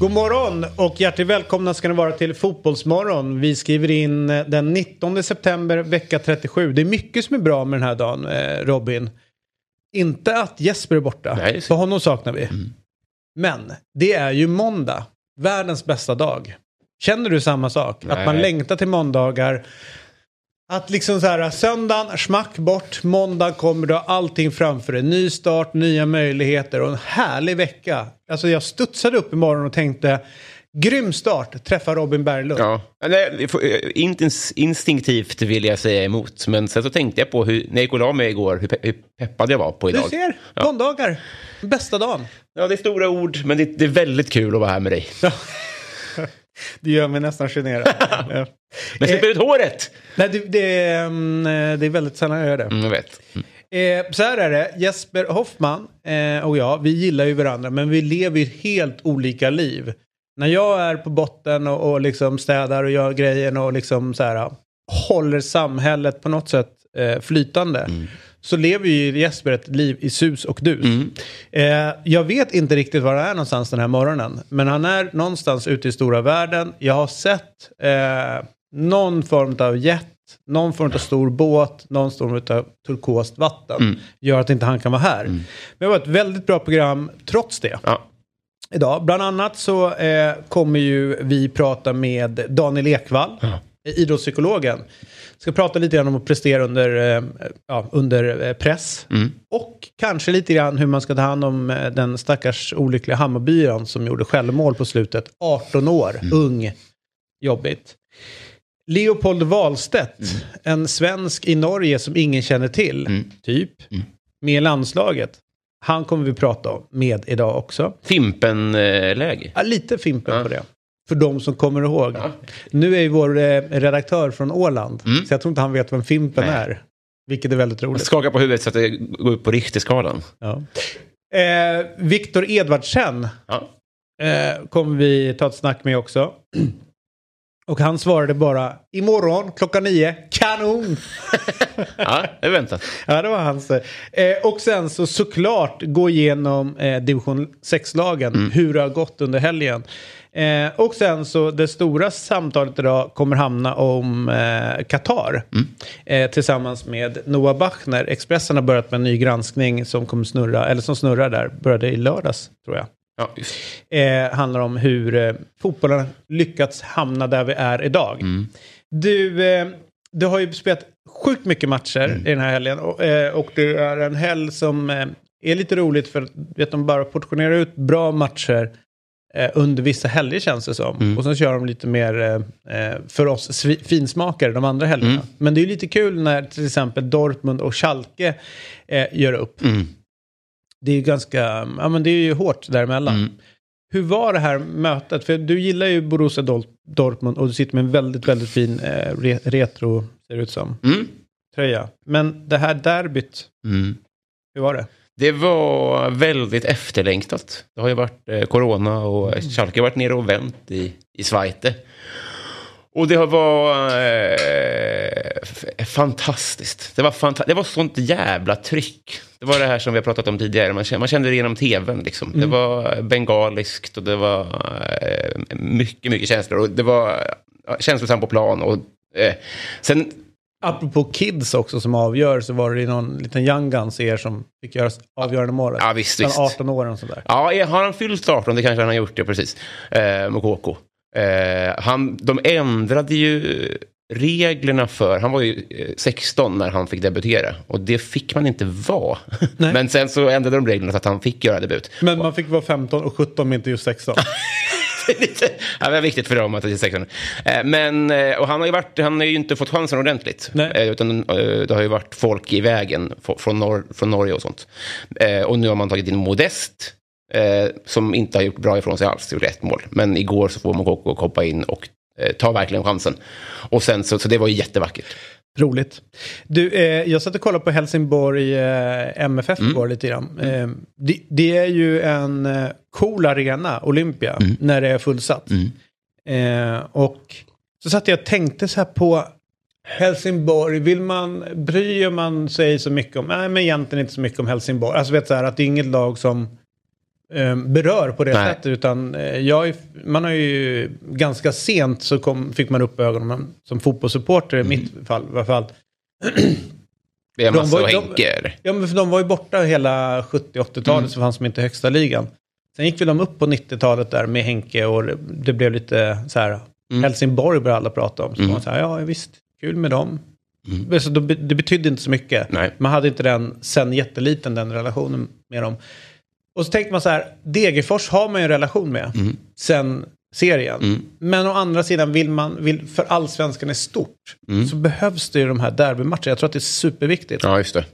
God morgon och hjärtligt välkomna ska ni vara till Fotbollsmorgon. Vi skriver in den 19 september, vecka 37. Det är mycket som är bra med den här dagen, Robin. Inte att Jesper är borta. Nej, för honom saknar vi. Mm. Men det är ju måndag. Världens bästa dag. Känner du samma sak? Nej. Att man längtar till måndagar. Att liksom så här, söndagen, smack bort. Måndag kommer då allting framför dig. Ny start, nya möjligheter och en härlig vecka. Alltså jag studsade upp imorgon och tänkte... Grym start, träffar Robin Berglund. Ja. Instinktivt vill jag säga emot. Men sen så tänkte jag på hur, när jag kollade mig igår, hur peppad jag var på idag. Du ser, måndagar, ja. Bästa dagen. Ja, det är stora ord, men det är väldigt kul att vara här med dig. Ja. Det gör mig nästan generad. Ja. Men släpper ut håret. Nej, det är väldigt sällan jag gör det. Jag vet. Så här är det, Jesper Hoffman och jag, vi gillar ju varandra. Men vi lever ju helt olika liv. När jag är på botten och liksom städar och gör grejer och liksom så här, håller samhället på något sätt flytande, så lever ju Jesper ett liv i sus och dus. Mm. Jag vet inte riktigt var han är någonstans den här morgonen, men han är någonstans ute i stora världen. Jag har sett någon form av jet, någon form av stor båt, någon form av turkost vatten. Gör att inte han kan vara här. Men det var ett väldigt bra program trots det. Ja. Idag, bland annat så kommer ju vi prata med Daniel Ekvall, idrottspsykologen. Ska prata lite grann om att prestera under press. Och kanske lite grann hur man ska ta hand om den stackars olyckliga Hammarbyran som gjorde självmål på slutet. 18 år, ung, jobbigt. Leopold Wahlstedt, en svensk i Norge som ingen känner till, med landslaget. Han kommer vi prata med idag också. Fimpen-läge? Ja, lite Fimpen på det. För de som kommer ihåg. Ja. Nu är ju vår redaktör från Åland. Så jag tror inte han vet vem Fimpen är. Vilket är väldigt roligt. Jag skakar på huvudet så att det går upp på Richterskalan. Ja. Viktor Edvardsen kommer vi ta ett snack med också. Och han svarade bara, imorgon klockan 9, kanon! Ja, det väntar. Ja, det var hans. Och sen såklart gå igenom division 6-lagen, hur det har gått under helgen. Och sen så det stora samtalet idag kommer hamna om Qatar. Tillsammans med Noa Bachner. Expressen har börjat med en ny granskning som snurrar där. Började i lördags, tror jag. Ja, just. Handlar om hur fotbollen lyckats hamna där vi är idag. Du har ju spelat sjukt mycket matcher i den här helgen och det är en helg som är lite roligt för att de bara portionerar ut bra matcher under vissa helger känns det som. Och sen kör de lite mer för oss finsmakare de andra helgerna. Men det är ju lite kul när till exempel Dortmund och Schalke gör upp. Det är ju ganska, ja men det är ju hårt däremellan. Hur var det här mötet? För du gillar ju Borussia Dortmund och du sitter med en väldigt, väldigt fin retro, ser det ut som, tröja. Men det här derbyt, hur var det? Det var väldigt efterlängtat. Det har ju varit corona och Schalke har varit nere och vänt i Schweiz. Och det var fantastiskt. Det var sånt jävla tryck. Det var det här som vi har pratat om tidigare. Man kände det genom tvn liksom. Det var bengaliskt och det var mycket, mycket känslor. Och det var känslosamt på plan. Och, sen... Apropå kids också som avgör så var det någon liten young guns som fick göra avgörande målet. Ja, visst. 18 år och sådär. Ja, har han fyllt 18? Det kanske han har gjort det, precis. Moukoko. De ändrade ju reglerna för, han var ju 16 när han fick debutera och det fick man inte vara. Nej. Men sen så ändrade de reglerna så att han fick göra debut. Men man fick vara 15 och 17 men inte just 16. Det var viktigt för dem att det är 16. Men, och han har ju inte fått chansen ordentligt. Nej. Utan det har ju varit folk i vägen från Norge och sånt. Och nu har man tagit in Modest som inte har gjort bra ifrån sig alls, gjorde ett mål. Men igår så får Moukoko hoppa in och ta verkligen chansen. Och sen så det var ju jättevackert. Roligt. Du, jag satt och kollade på Helsingborg MFF igår lite grann. Det är ju en cool arena, Olympia, när det är fullsatt. Och så satt jag och tänkte så här på Helsingborg. Bryr man sig så mycket om? Nej, men egentligen inte så mycket om Helsingborg. Alltså vet så här, att det är inget lag som berör på det sättet, utan man har ju ganska sent så fick man upp ögonen som fotbollssupporter i mitt fall, i alla fall. Det är massa hänker. Ja, men för de var ju borta hela 70-80-talet, så fanns de inte i högsta ligan. Sen gick väl de upp på 90-talet där med Henke, och det blev lite så här, Helsingborg började alla prata om. Så man sa, ja visst, kul med dem. Mm. Så det betydde inte så mycket. Nej. Man hade inte den relationen med dem. Och så tänkte man så här, Degerfors har man ju en relation med sen serien. Men å andra sidan vill för allsvenskan är stort, så behövs det ju de här derbymatcherna. Jag tror att det är superviktigt. Ja, just det.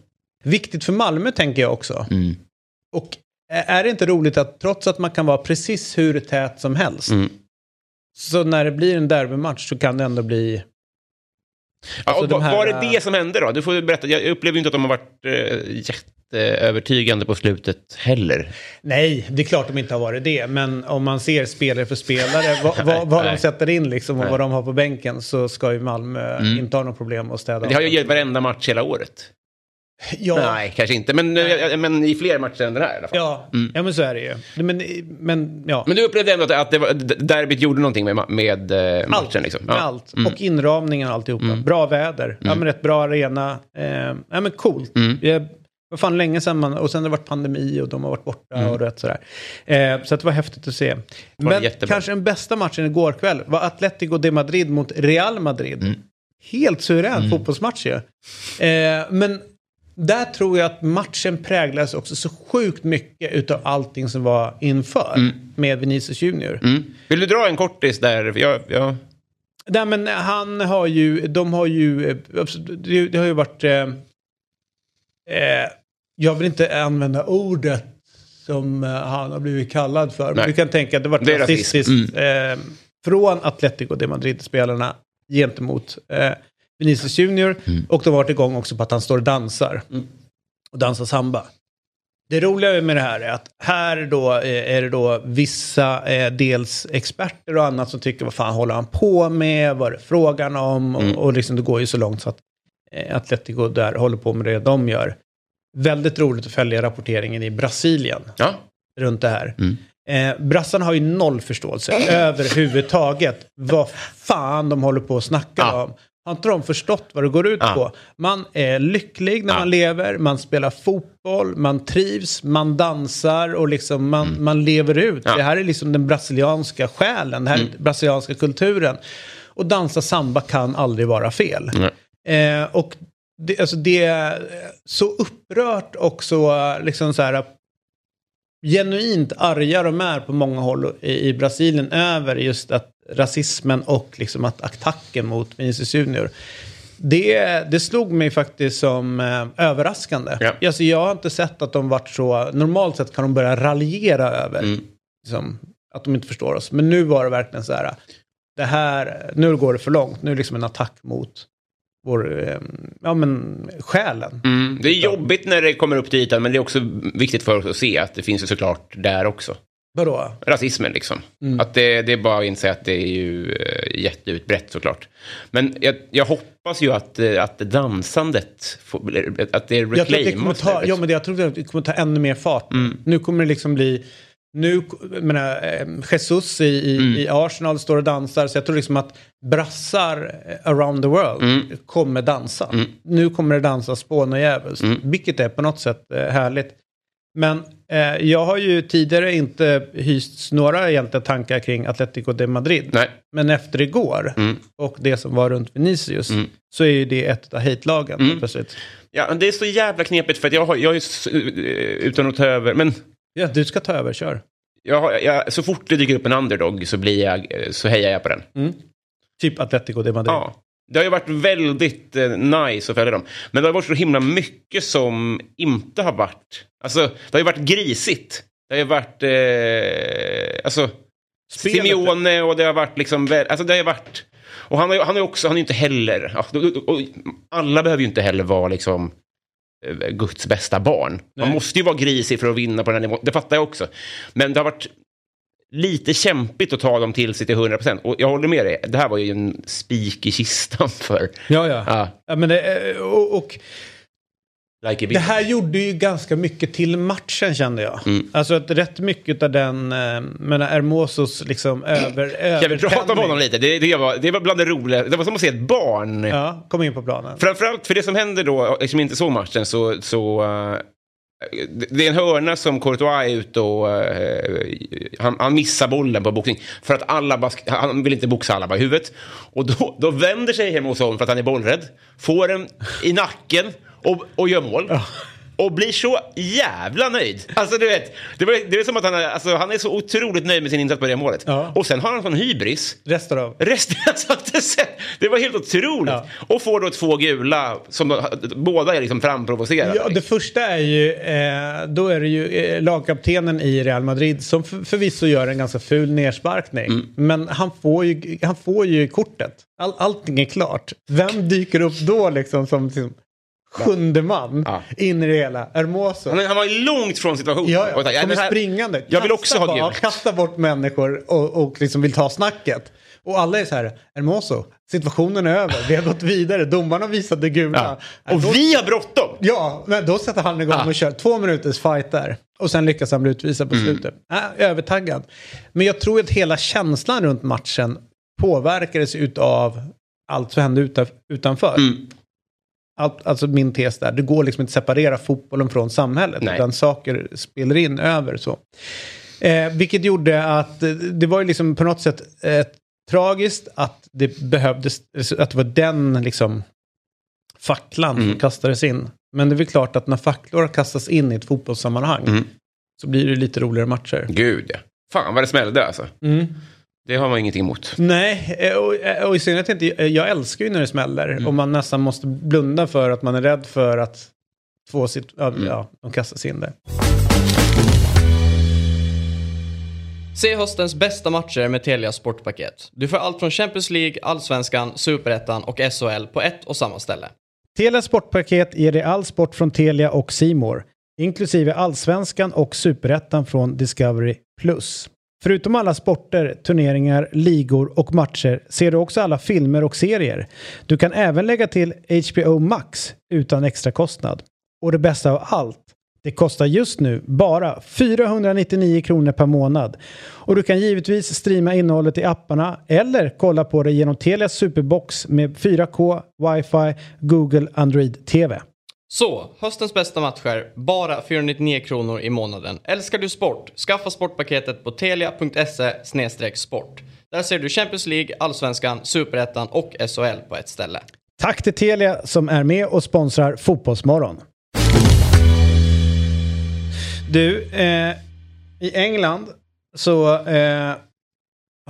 Viktigt för Malmö, tänker jag också. Och är det inte roligt att trots att man kan vara precis hur tät som helst, så när det blir en derbymatch så kan det ändå bli... Alltså ja, var det det som hände då? Du får berätta. Jag upplever inte att de har varit jätteövertygande på slutet heller. Nej, det är klart de inte har varit det. Men om man ser spelare för spelare, vad de sätter in liksom, och vad de har på bänken, så ska ju Malmö inte ha något problem att städa. Men det har ju gällt varenda match hela året. Ja. Nej, kanske inte. Men i fler matcher än den här i alla fall. Ja, ja men så är det ju. Men du upplevde ändå att det var, derbyt gjorde någonting med matchen liksom. Ja. Allt. Och inramningen och alltihopa. Bra väder. Ja, men rätt bra arena. Ja, men coolt. Det var fan länge sedan och sen har det varit pandemi och de har varit borta och rätt sådär. Så att det var häftigt att se. Men kanske den bästa matchen igår kväll var Atletico de Madrid mot Real Madrid. Helt suverän fotbollsmatch ju. Men där tror jag att matchen präglades också så sjukt mycket utav allting som var inför med Vinicius Junior. Vill du dra en kortis där? Ja. Nej, men det har ju varit jag vill inte använda ordet som han har blivit kallad för. Men du kan tänka att det var rasistiskt från Atletico de Madrid-spelarna gentemot Vinicius Junior, och de har varit igång också på att han står och dansar och dansar samba. Det roliga med det här är att här då är det då vissa dels experter och annat som tycker vad fan håller han på med, vad är det frågan om, och liksom det går ju så långt så att Atletico där håller på med det de gör. Väldigt roligt att följa rapporteringen i Brasilien runt det här. Brassarna har ju noll förståelse överhuvudtaget vad fan de håller på att snacka om. Har inte de förstått vad det går ut på? Man är lycklig när man lever. Man spelar fotboll. Man trivs. Man dansar. Och liksom man lever ut. Det här är liksom den brasilianska själen. Det här är den brasilianska kulturen. Och dansa samba kan aldrig vara fel. Och det är så upprört och så liksom så här genuint arga de är på många håll i Brasilien över just att rasismen och liksom att attacken mot Vinicius Junior. Det slog mig faktiskt som överraskande. Ja. Alltså, jag har inte sett att de varit så... Normalt sett kan de börja raljera över liksom, att de inte förstår oss. Men nu var det verkligen så här... nu går det för långt. Nu är det liksom en attack mot vår själen. Det är jobbigt när det kommer upp till ytan, men det är också viktigt för oss att se att det finns ju såklart där också. Vadå? Rasismen liksom. Att det är bara att inse att det är ju jätteutbrett såklart. Men jag hoppas ju att dansandet att det reclaimas. Jag tror att det kommer ta ännu mer fart. Nu kommer det liksom bli Jesus i Arsenal står och dansar, så jag tror liksom att brassar around the world kommer dansa. Nu kommer det dansa spånejävels. Vilket är på något sätt härligt. Men jag har ju tidigare inte hyst några egentliga tankar kring Atletico de Madrid. Nej. Men efter igår och det som var runt Vinicius så är ju det ett av hate-lagen. Ja, det är så jävla knepigt för att jag har ju utan att ta över, men... Ja, du ska ta över, kör. Jag, så fort det dyker upp en underdog så hejar jag på den. Typ Atletico de Madrid. Ja. Det har ju varit väldigt nice att följa dem. Men det har varit så himla mycket som inte har varit... Alltså, det har ju varit grisigt. Det har ju varit alltså Simeone, och det har varit liksom, alltså det har varit, och han är också, han är inte heller, och alla behöver ju inte heller vara liksom Guds bästa barn. Nej. Man måste ju vara grisig för att vinna på den här nivån. Det fattar jag också. Men det har varit lite kämpigt att ta dem till sig till 100%. Och jag håller med dig. Det här var ju en spik i kistan för. Ja, men det, och like det här gjorde ju ganska mycket till matchen, kände jag. Mm. Alltså att rätt mycket av den, menar, Hermosos liksom över. Jag vill prata om honom lite. Det var bland det roliga. Det var som att se ett barn. Ja, kom in på planen. Framförallt för det som händer då, eftersom inte så matchen, så det är en hörna som Courtois är ut och han missar bollen på boxning för att han vill inte boxa alla i huvudet, och då vänder sig Hermoso för att han är bollrädd, får den i nacken och gör mål. Ja. Och blir så jävla nöjd. Alltså du vet, det är som att han är så otroligt nöjd med sin insats på det målet. Ja. Och sen har han en sån hybris. Resten av det var helt otroligt. Ja. Och får då 2 gula som båda är liksom framprovocerade. Ja, det första är ju då är det ju lagkaptenen i Real Madrid som förvisso gör en ganska ful nersparkning. Mm. Men han får ju kortet. Allting är klart. Vem dyker upp då liksom som 7:e man in i det hela, Hermoso. Han var ju långt från situationen. Ja. Och jag, springande. Jag vill också ha gult. Kasta bort människor och liksom vill ta snacket. Och alla är så här, Hermoso, situationen är över. Vi har gått vidare. Domarna visade gula. Ja. Och vi har bråttom. Ja, men då sätter han igång och kör 2 minuters fight där. Och sen lyckas han bli utvisad på slutet. Övertaggad. Men jag tror att hela känslan runt matchen påverkades utav allt som hände utanför. Mm. Alltså min tes där, det går liksom inte att separera fotbollen från samhället. Nej. Utan saker spelar in över så. Vilket gjorde att det var ju liksom på något sätt tragiskt att det behövdes, att det var den liksom facklan som kastades in. Men det är väl klart att när facklor kastas in i ett fotbollssammanhang så blir det lite roligare matcher. Gud, ja. Fan vad det smällde alltså. Mm. Det har man ingenting emot. Nej, och i synnerhet inte. Jag älskar ju när det smäller. Och man nästan måste blunda för att man är rädd för att de kastas in där. Se höstens bästa matcher med Telia Sportpaket. Du får allt från Champions League, Allsvenskan, Superettan och SHL på ett och samma ställe. Telia Sportpaket ger dig all sport från Telia och C More, inklusive Allsvenskan och Superettan från Discovery+. Förutom alla sporter, turneringar, ligor och matcher ser du också alla filmer och serier. Du kan även lägga till HBO Max utan extra kostnad. Och det bästa av allt, det kostar just nu bara 499 kronor per månad. Och du kan givetvis streama innehållet i apparna eller kolla på det genom Telia Superbox med 4K, Wi-Fi, Google Android TV. Så, höstens bästa matcher, bara 499 kronor i månaden. Älskar du sport? Skaffa sportpaketet på telia.se/sport. Där ser du Champions League, Allsvenskan, Superettan och SHL på ett ställe. Tack till Telia som är med och sponsrar Fotbollsmorgon. Du, i England så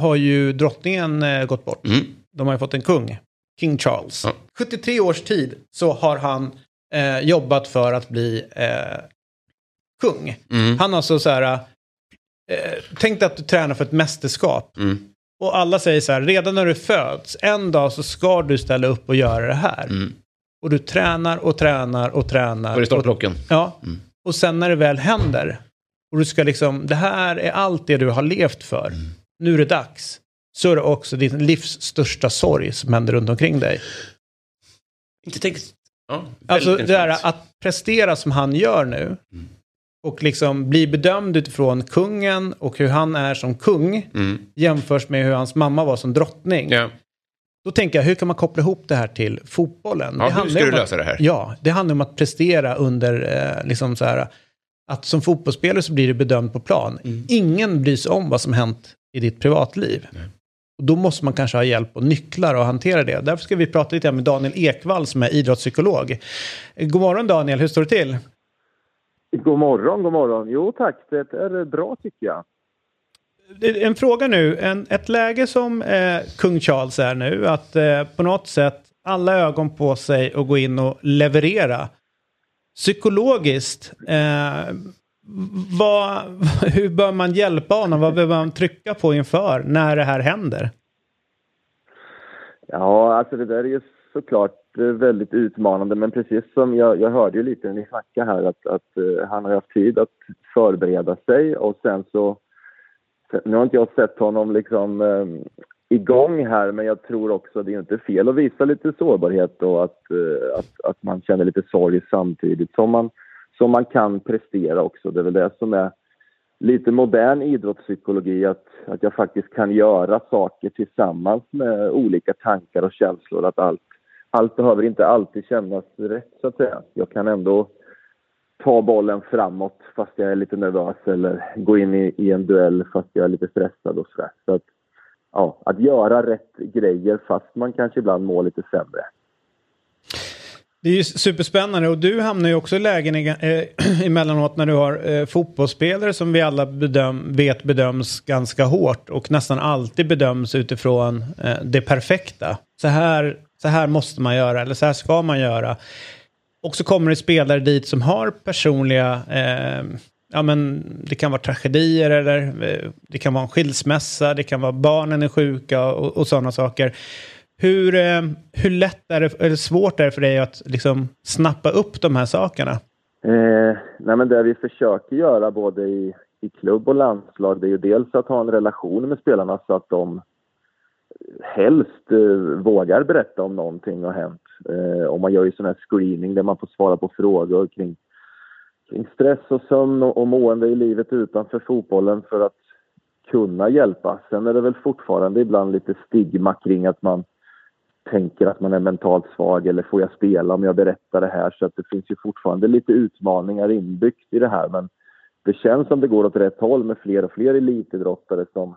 har ju drottningen gått bort. Mm. De har ju fått en kung, King Charles. Mm. 73 års tid så har han jobbat för att bli kung. Mm. Han har så här, tänkt att du tränar för ett mästerskap. Mm. Och alla säger så här, redan när du föds, en dag så ska du ställa upp och göra det här. Mm. Och du tränar och tränar och tränar. Och det står klockan. Ja. Mm. Och sen när det väl händer, och du ska liksom, det här är allt det du har levt för. Mm. Nu är det dags. Så är det också din livs största sorg som händer runt omkring dig. Inte tänkt. Ja, alltså det där att prestera som han gör nu och liksom bli bedömd utifrån kungen och hur han är som kung jämförs med hur hans mamma var som drottning. Ja. Då tänker jag, hur kan man koppla ihop det här till fotbollen? Ja, hur ska du lösa det här? Ja, det handlar om att prestera under liksom så här, att som fotbollsspelare så blir du bedömd på plan. Mm. Ingen bryr sig om vad som hänt i ditt privatliv. Nej. Och då måste man kanske ha hjälp och nycklar och hantera det. Därför ska vi prata lite med Daniel Ekvall som är idrottspsykolog. God morgon Daniel, hur står det till? God morgon, god morgon. Jo tack, det är bra tycker jag. En fråga nu, ett läge som kung Charles är nu. Att på något sätt alla ögon på sig och gå in och leverera. Psykologiskt, Hur bör man hjälpa honom? Vad behöver man trycka på inför när det här händer? Ja, alltså det där är ju såklart väldigt utmanande. Men precis som jag hörde ju lite när ni snackade här att han har haft tid att förbereda sig. Och sen så, nu har inte jag sett honom liksom igång här, men jag tror också det är inte fel att visa lite sårbarhet och att man känner lite sorg samtidigt som man kan prestera också. Det är väl det som är lite modern idrottspsykologi, att jag faktiskt kan göra saker tillsammans med olika tankar och känslor, att allt behöver inte alltid kännas rätt så att säga. Jag kan ändå ta bollen framåt fast jag är lite nervös, eller gå in i en duell fast jag är lite stressad och sådär. Så att, ja, att göra rätt grejer fast man kanske ibland mår lite sämre. Det är ju superspännande, och du hamnar ju också i lägen emellanåt när du har fotbollsspelare som vi alla bedöms ganska hårt och nästan alltid bedöms utifrån det perfekta. Så här måste man göra, eller så här ska man göra. Och så kommer det spelare dit som har personliga, ja men det kan vara tragedier, eller det kan vara en skilsmässa, det kan vara barnen är sjuka och sådana saker. Hur lätt är det, eller svårt är det för dig att liksom snappa upp de här sakerna? Nej men det vi försöker göra både i klubb och landslag, det är ju dels att ha en relation med spelarna så att de helst vågar berätta om någonting har hänt. Och man gör ju sån här screening där man får svara på frågor kring stress och sömn och mående i livet utanför fotbollen för att kunna hjälpa. Sen är det väl fortfarande ibland lite stigma kring att man tänker att man är mentalt svag, eller får jag spela om jag berättar det här, så att det finns ju fortfarande lite utmaningar inbyggt i det här, men det känns som det går åt rätt håll med fler och fler elitidrottare som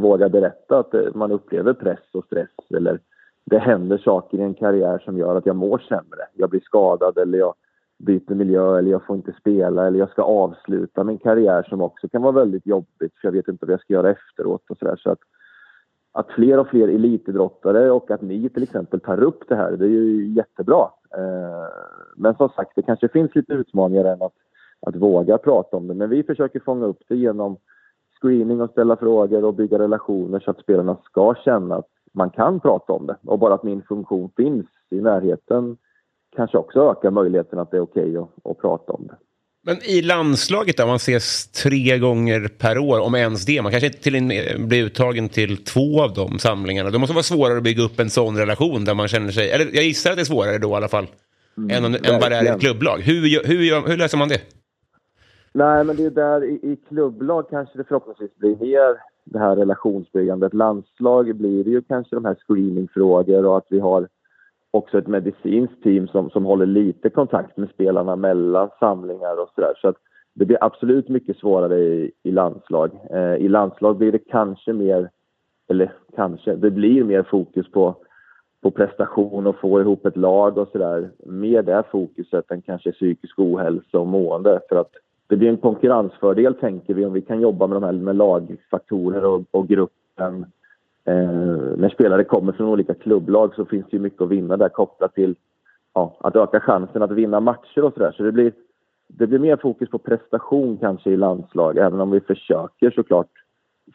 vågar berätta att man upplever press och stress, eller det händer saker i en karriär som gör att jag mår sämre, jag blir skadad, eller jag byter miljö, eller jag får inte spela, eller jag ska avsluta min karriär som också kan vara väldigt jobbigt för jag vet inte vad jag ska göra efteråt och sådär. Så att fler och fler elitidrottare, och att ni till exempel tar upp det här, det är ju jättebra. Men som sagt, det kanske finns lite utmaningar än att våga prata om det, men vi försöker fånga upp det genom screening och ställa frågor och bygga relationer så att spelarna ska känna att man kan prata om det, och bara att min funktion finns i närheten kanske också ökar möjligheten att det är okej att prata om det. Men i landslaget där man ses 3 gånger per år, om ens det, man kanske inte blir uttagen till 2 av de samlingarna. Det måste vara svårare att bygga upp en sån relation där man känner sig, eller jag gissar att det är svårare då i alla fall, än vad det är i klubblag. Hur löser man det? Nej, men det är där i klubblag kanske det förhoppningsvis blir mer det här relationsbyggandet. Landslag blir det ju kanske de här screeningfrågor, och att vi har också ett medicinskt team som håller lite kontakt med spelarna mellan samlingar och sådär. Så att det blir absolut mycket svårare i landslag. I landslag blir det kanske mer, det blir mer fokus på prestation och få ihop ett lag och sådär. Mer det fokuset än kanske psykisk ohälsa och mående. För att det blir en konkurrensfördel, tänker vi, om vi kan jobba med de här med lagfaktorer och gruppen. När spelare kommer från olika klubblag så finns det ju mycket att vinna där, kopplat till att öka chansen att vinna matcher och sådär. Så det blir mer fokus på prestation kanske i landslag, även om vi försöker såklart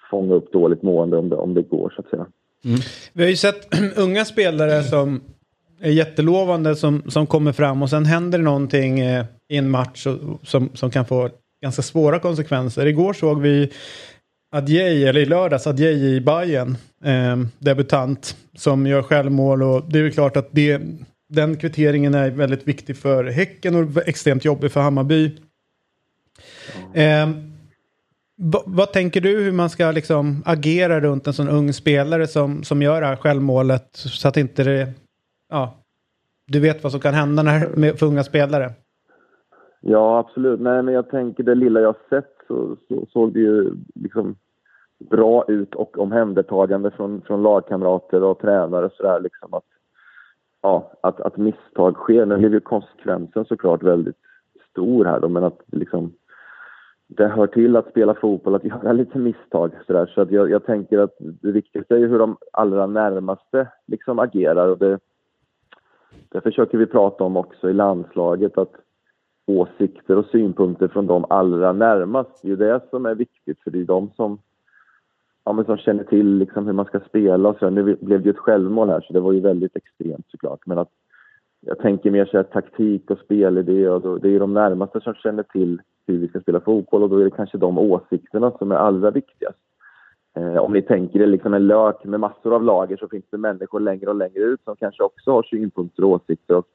fånga upp dåligt mående om det går så att säga. Mm. Vi har ju sett unga spelare som är jättelovande som kommer fram, och sen händer det någonting i en match som kan få ganska svåra konsekvenser. Igår såg vi i lördags Adjei i Bayern, debutant som gör självmål, och det är ju klart att den kvitteringen är väldigt viktig för Häcken och extremt jobbig för Hammarby. Vad tänker du hur man ska liksom agera runt en sån ung spelare som gör det här självmålet, så att inte det, du vet vad som kan hända med unga spelare? Ja, absolut. Nej, men jag tänker det lilla jag sett så såg det ju liksom bra ut, och omhändertagande från lagkamrater och tränare och sådär, liksom att misstag sker. Nu blir ju konsekvensen såklart väldigt stor här då, men att liksom det hör till att spela fotboll att göra lite misstag sådär. Så att jag tänker att det viktigaste är ju hur de allra närmaste liksom agerar, och det försöker vi prata om också i landslaget, att åsikter och synpunkter från de allra närmast. Det är ju det som är viktigt, för det är de som, ja, men som känner till liksom hur man ska spela. Så nu blev det ett självmål här, så det var ju väldigt extremt såklart. Men att jag tänker mer så här, taktik och spelidé, och då, det är ju de närmaste som känner till hur vi ska spela fotboll, och då är det kanske de åsikterna som är allra viktigast. Om ni tänker det liksom en lök med massor av lager, så finns det människor längre och längre ut som kanske också har synpunkter och åsikter, och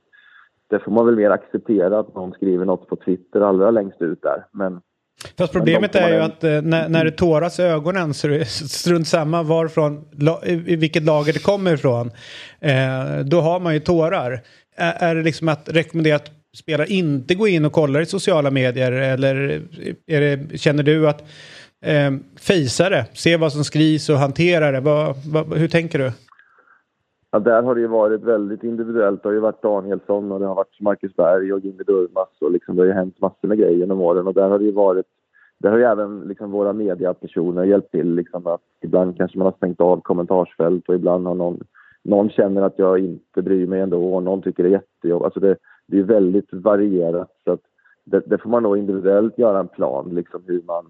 det får man väl mer acceptera att någon skriver något på Twitter allra längst ut där. Men fast problemet är ju att när det tåras i ögonen, så är det strunt samma varifrån, i vilket lager det kommer ifrån. Då har man ju tårar. Är det liksom att rekommendera att spelare inte gå in och kolla i sociala medier, eller är det, känner du att fejsa det, se vad som skrivs och hantera det? Hur tänker du? Ja, där har det ju varit väldigt individuellt. Det har ju varit Danielsson, och det har varit Marcus Berg och Jimmy Durmas, och liksom det har ju hänt massor med grejer genom åren, och där har det ju varit, där har ju även liksom våra mediepersoner hjälpt till liksom, att ibland kanske man har stängt av kommentarsfält, och ibland har någon känner att jag inte bryr mig ändå, och någon tycker det är jättejobb. Alltså det är väldigt varierat, så att det får man nog individuellt göra en plan liksom, hur man,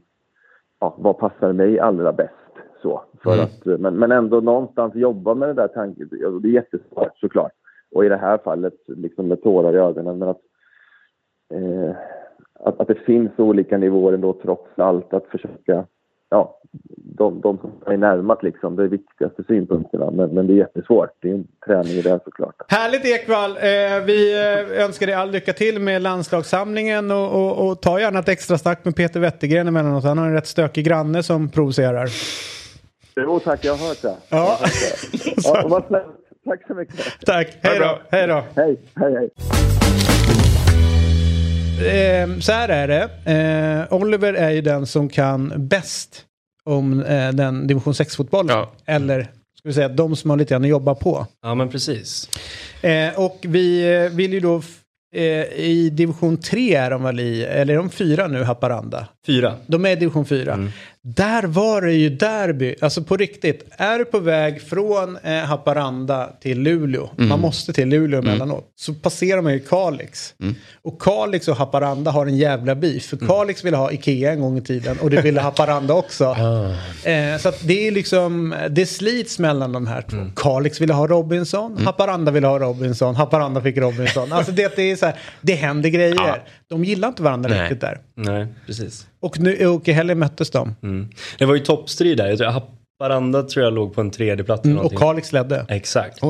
ja, vad passar mig allra bäst. Så, för att, men ändå någonstans jobba med det där tanken. Det är jättesvårt såklart. Och i det här fallet liksom med tårar i ögonen. Men att det finns olika nivåer ändå trots allt. Att försöka, ja, de som är närmat liksom, det viktigaste synpunkterna. Men det är jättesvårt. Det är en träning i det här såklart. Härligt Ekvall! Vi önskar dig all lycka till med landslagssamlingen. Och ta gärna ett extra snack med Peter Wettergren emellanåt. Han har en rätt stökig granne som provocerar. Jo tack, jag har hört det. Ja. Tack så mycket. Tack, hej då. Hej. Så här är det. Oliver är ju den som kan bäst om den division 6-fotbollen. Ja. Eller ska vi säga de som har lite grann att jobba på. Ja men precis. Och vi vill ju då i division 3 är de väl i, eller är de 4 nu, Haparanda? 4. De är i division 4. Mm. Där var det ju derby, alltså på riktigt. Är du på väg från Haparanda till Luleå, man måste till Luleå mellanåt, så passerar man ju Kalix. Och Kalix och Haparanda har en jävla beef. För Kalix ville ha Ikea en gång i tiden, och det ville Haparanda också. Så att det är liksom, det slits mellan de här två. Kalix ville ha Robinson, Haparanda ville ha Robinson, Haparanda fick Robinson. Alltså det är så här, det händer grejer. Ja. De gillar inte varandra riktigt där. Nej, precis. Och nu och i helgen möttes de. Det var ju toppstrid där. Jag tror Haparanda låg på en tredje plats. Och Kalix ledde. Exakt.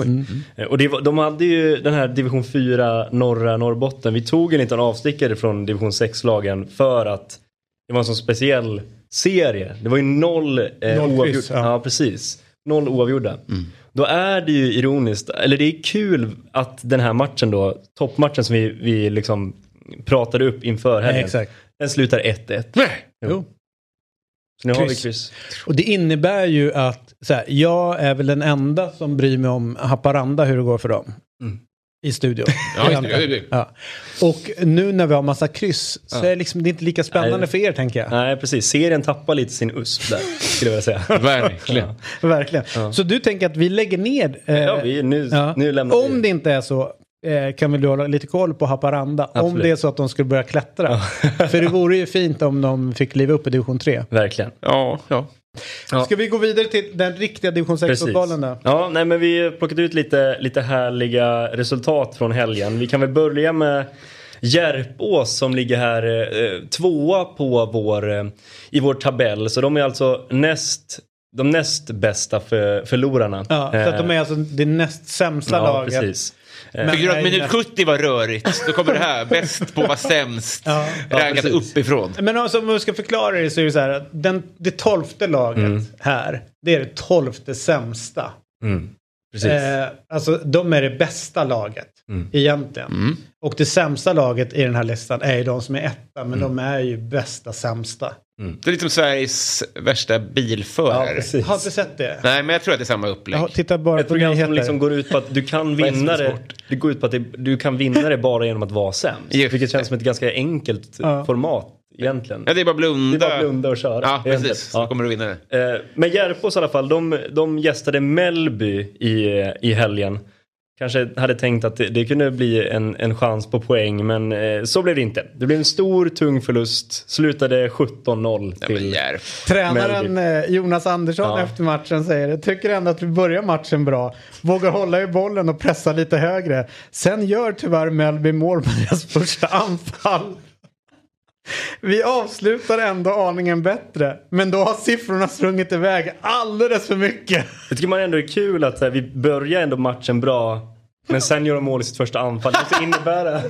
Och de hade ju den här division 4 norra Norrbotten. Vi tog en liten avstickare från division 6-lagen för att det var en sån speciell serie. Det var ju 0 oavgjorda. Ja, precis. 0 oavgjorda. Då är det ju ironiskt, eller det är kul att den här matchen då, toppmatchen som vi liksom pratade upp inför helgen. Nej, exakt. Den slutar 1-1. Nej. Jo. Så nu har vi kryss. Och det innebär ju att så här, jag är väl den enda som bryr mig om Haparanda, hur det går för dem. I studion. Ja, det. Ja. Och nu när vi har massa kryss så är det, liksom, det är inte lika spännande för er, tänker jag. Nej, precis. Serien tappar lite sin USP där, skulle jag vilja säga. Verkligen. Ja. Verkligen. Ja. Så du tänker att vi lägger ner... Nu lämnar vi. Om det inte är så... kan vi hålla lite koll på Haparanda. Absolut. Om det är så att de skulle börja klättra. För det vore ju fint om de fick liva upp i division 3. Verkligen. Ja. Ska vi gå vidare till den riktiga division 6-fotbollen då? Ja, nej, men vi har plockat ut lite härliga resultat från helgen. Vi kan väl börja med Järpås som ligger här tvåa på i vår tabell. Så de är alltså de näst bästa förlorarna. Ja, så att de är alltså det näst sämsta laget. Ja, precis. För att minut 70 var rörigt. Då kommer det här, bäst på vad sämst rankat uppifrån. Men alltså, om man ska förklara det så är det så här att det 12:e laget här, det är det 12:e sämsta. Precis. Alltså de är det bästa laget egentligen. Och det sämsta laget i den här listan är ju de som är etta, men de är ju bästa sämsta. Det är liksom Sveriges värsta bilförare. Jag har inte sett det. Nej, men jag tror att det är samma upplägg. Titta bara på program som liksom går ut på att du kan vinna det. Det går ut på att du kan vinna det bara genom att vara sämst. Vilket känns som ett ganska enkelt format egentligen. Ja, det är bara blunda. Det är bara blunda och köra. Ja, precis. Så kommer du vinna det. Men Järpås i alla fall, de gästade Melby i helgen. Kanske hade tänkt att det kunde bli en chans på poäng, men så blev det inte. Det blev en stor, tung förlust. Slutade 17-0 till tränaren Melby. Jonas Andersson efter matchen säger det. Tycker ändå att vi börjar matchen bra. Vågar hålla i bollen och pressa lite högre. Sen gör tyvärr Melby mål på deras första anfall. Vi avslutar ändå aningen bättre, men då har siffrorna sprungit iväg alldeles för mycket. Jag tycker man ändå är kul att så här, vi börjar ändå matchen bra, men sen gör de mål i sitt första anfall. Det innebär det.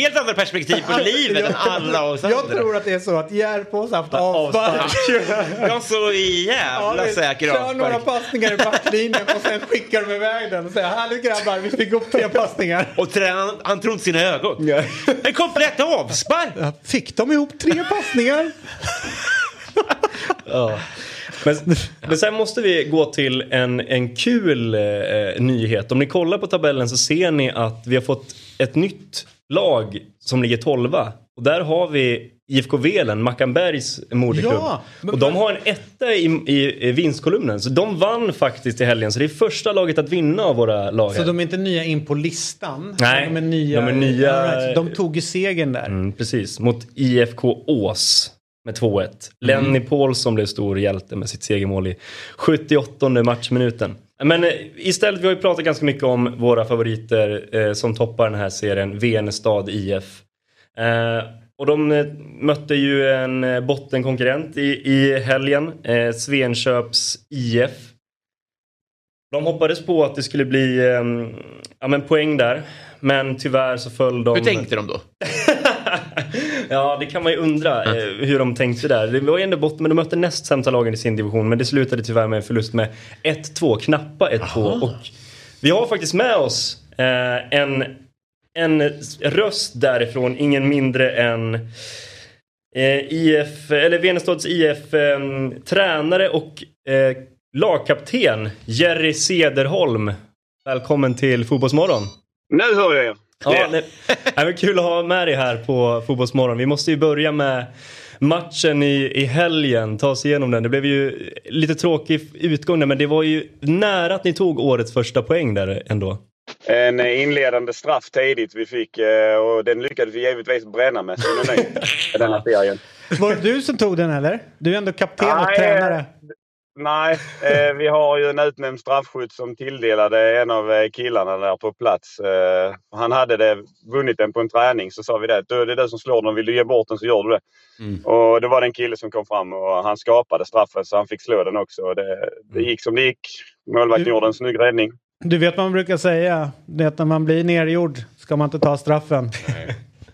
Helt andra perspektiv på livet än alla oss andra. Jag tror att det är så att Järpås haft avspark. De så jävla säkra avspark. Kör några passningar i backlinjen och sen skickar de iväg den och säger, härligt grabbar, vi fick upp 3 passningar. Och tränaren, han trodde sina ögon. En komplett avspark. Fick de ihop 3 passningar? Ja. Men sen måste vi gå till en kul nyhet. Om ni kollar på tabellen så ser ni att vi har fått ett nytt lag som ligger 12:a. Och där har vi IFK Velen, Mackanbergs moderklubb. Ja, och de har en etta i vinstkolumnen. Så de vann faktiskt i helgen. Så det är första laget att vinna av våra lag här. Så de är inte nya in på listan? Nej, de är nya. De tog ju segern där. Mm, precis, mot IFK Ås. Med 2-1. Lenny Paulsson blev stor hjälte med sitt segermål i 78:e matchminuten. Men istället, vi har ju pratat ganska mycket om våra favoriter som toppar den här serien, Venestad IF. Och de mötte ju en bottenkonkurrent i helgen, Svenköps IF. De hoppades på att det skulle bli poäng där, men tyvärr så föll de... Hur tänkte de då? Ja, det kan man ju undra hur de tänkte där. Det var ju ändå bort, men de mötte näst sämsta lagen i sin division. Men det slutade tyvärr med en förlust med 1-2, knappa 1-2. Och vi har faktiskt med oss en röst därifrån, ingen mindre än Venestads IF tränare och lagkapten Jerry Cederholm. Välkommen till Fotbollsmorgon. Nu hör jag er. Ja, det är kul att ha med dig här på Fotbollsmorgon. Vi måste ju börja med matchen i helgen. Ta oss igenom den. Det blev ju lite tråkig utgång där, men det var ju nära att ni tog årets första poäng där ändå. En inledande straff tidigt vi fick, och den lyckades vi givetvis bränna med. Så nu är den här serien. Var det du som tog den eller? Du är ändå kapten och tränare. Nej, vi har ju en utnämnd straffskytt som tilldelade en av killarna där på plats. Han hade vunnit den på en träning, så sa vi det. Det är det som slår den, vill du ge bort den så gör du det. Mm. Och det var den killen som kom fram och han skapade straffen så han fick slå den också. Det gick som det gick. Målvakten gjorde en snygg räddning. Du vet vad man brukar säga, det att när man blir nergjord ska man inte ta straffen.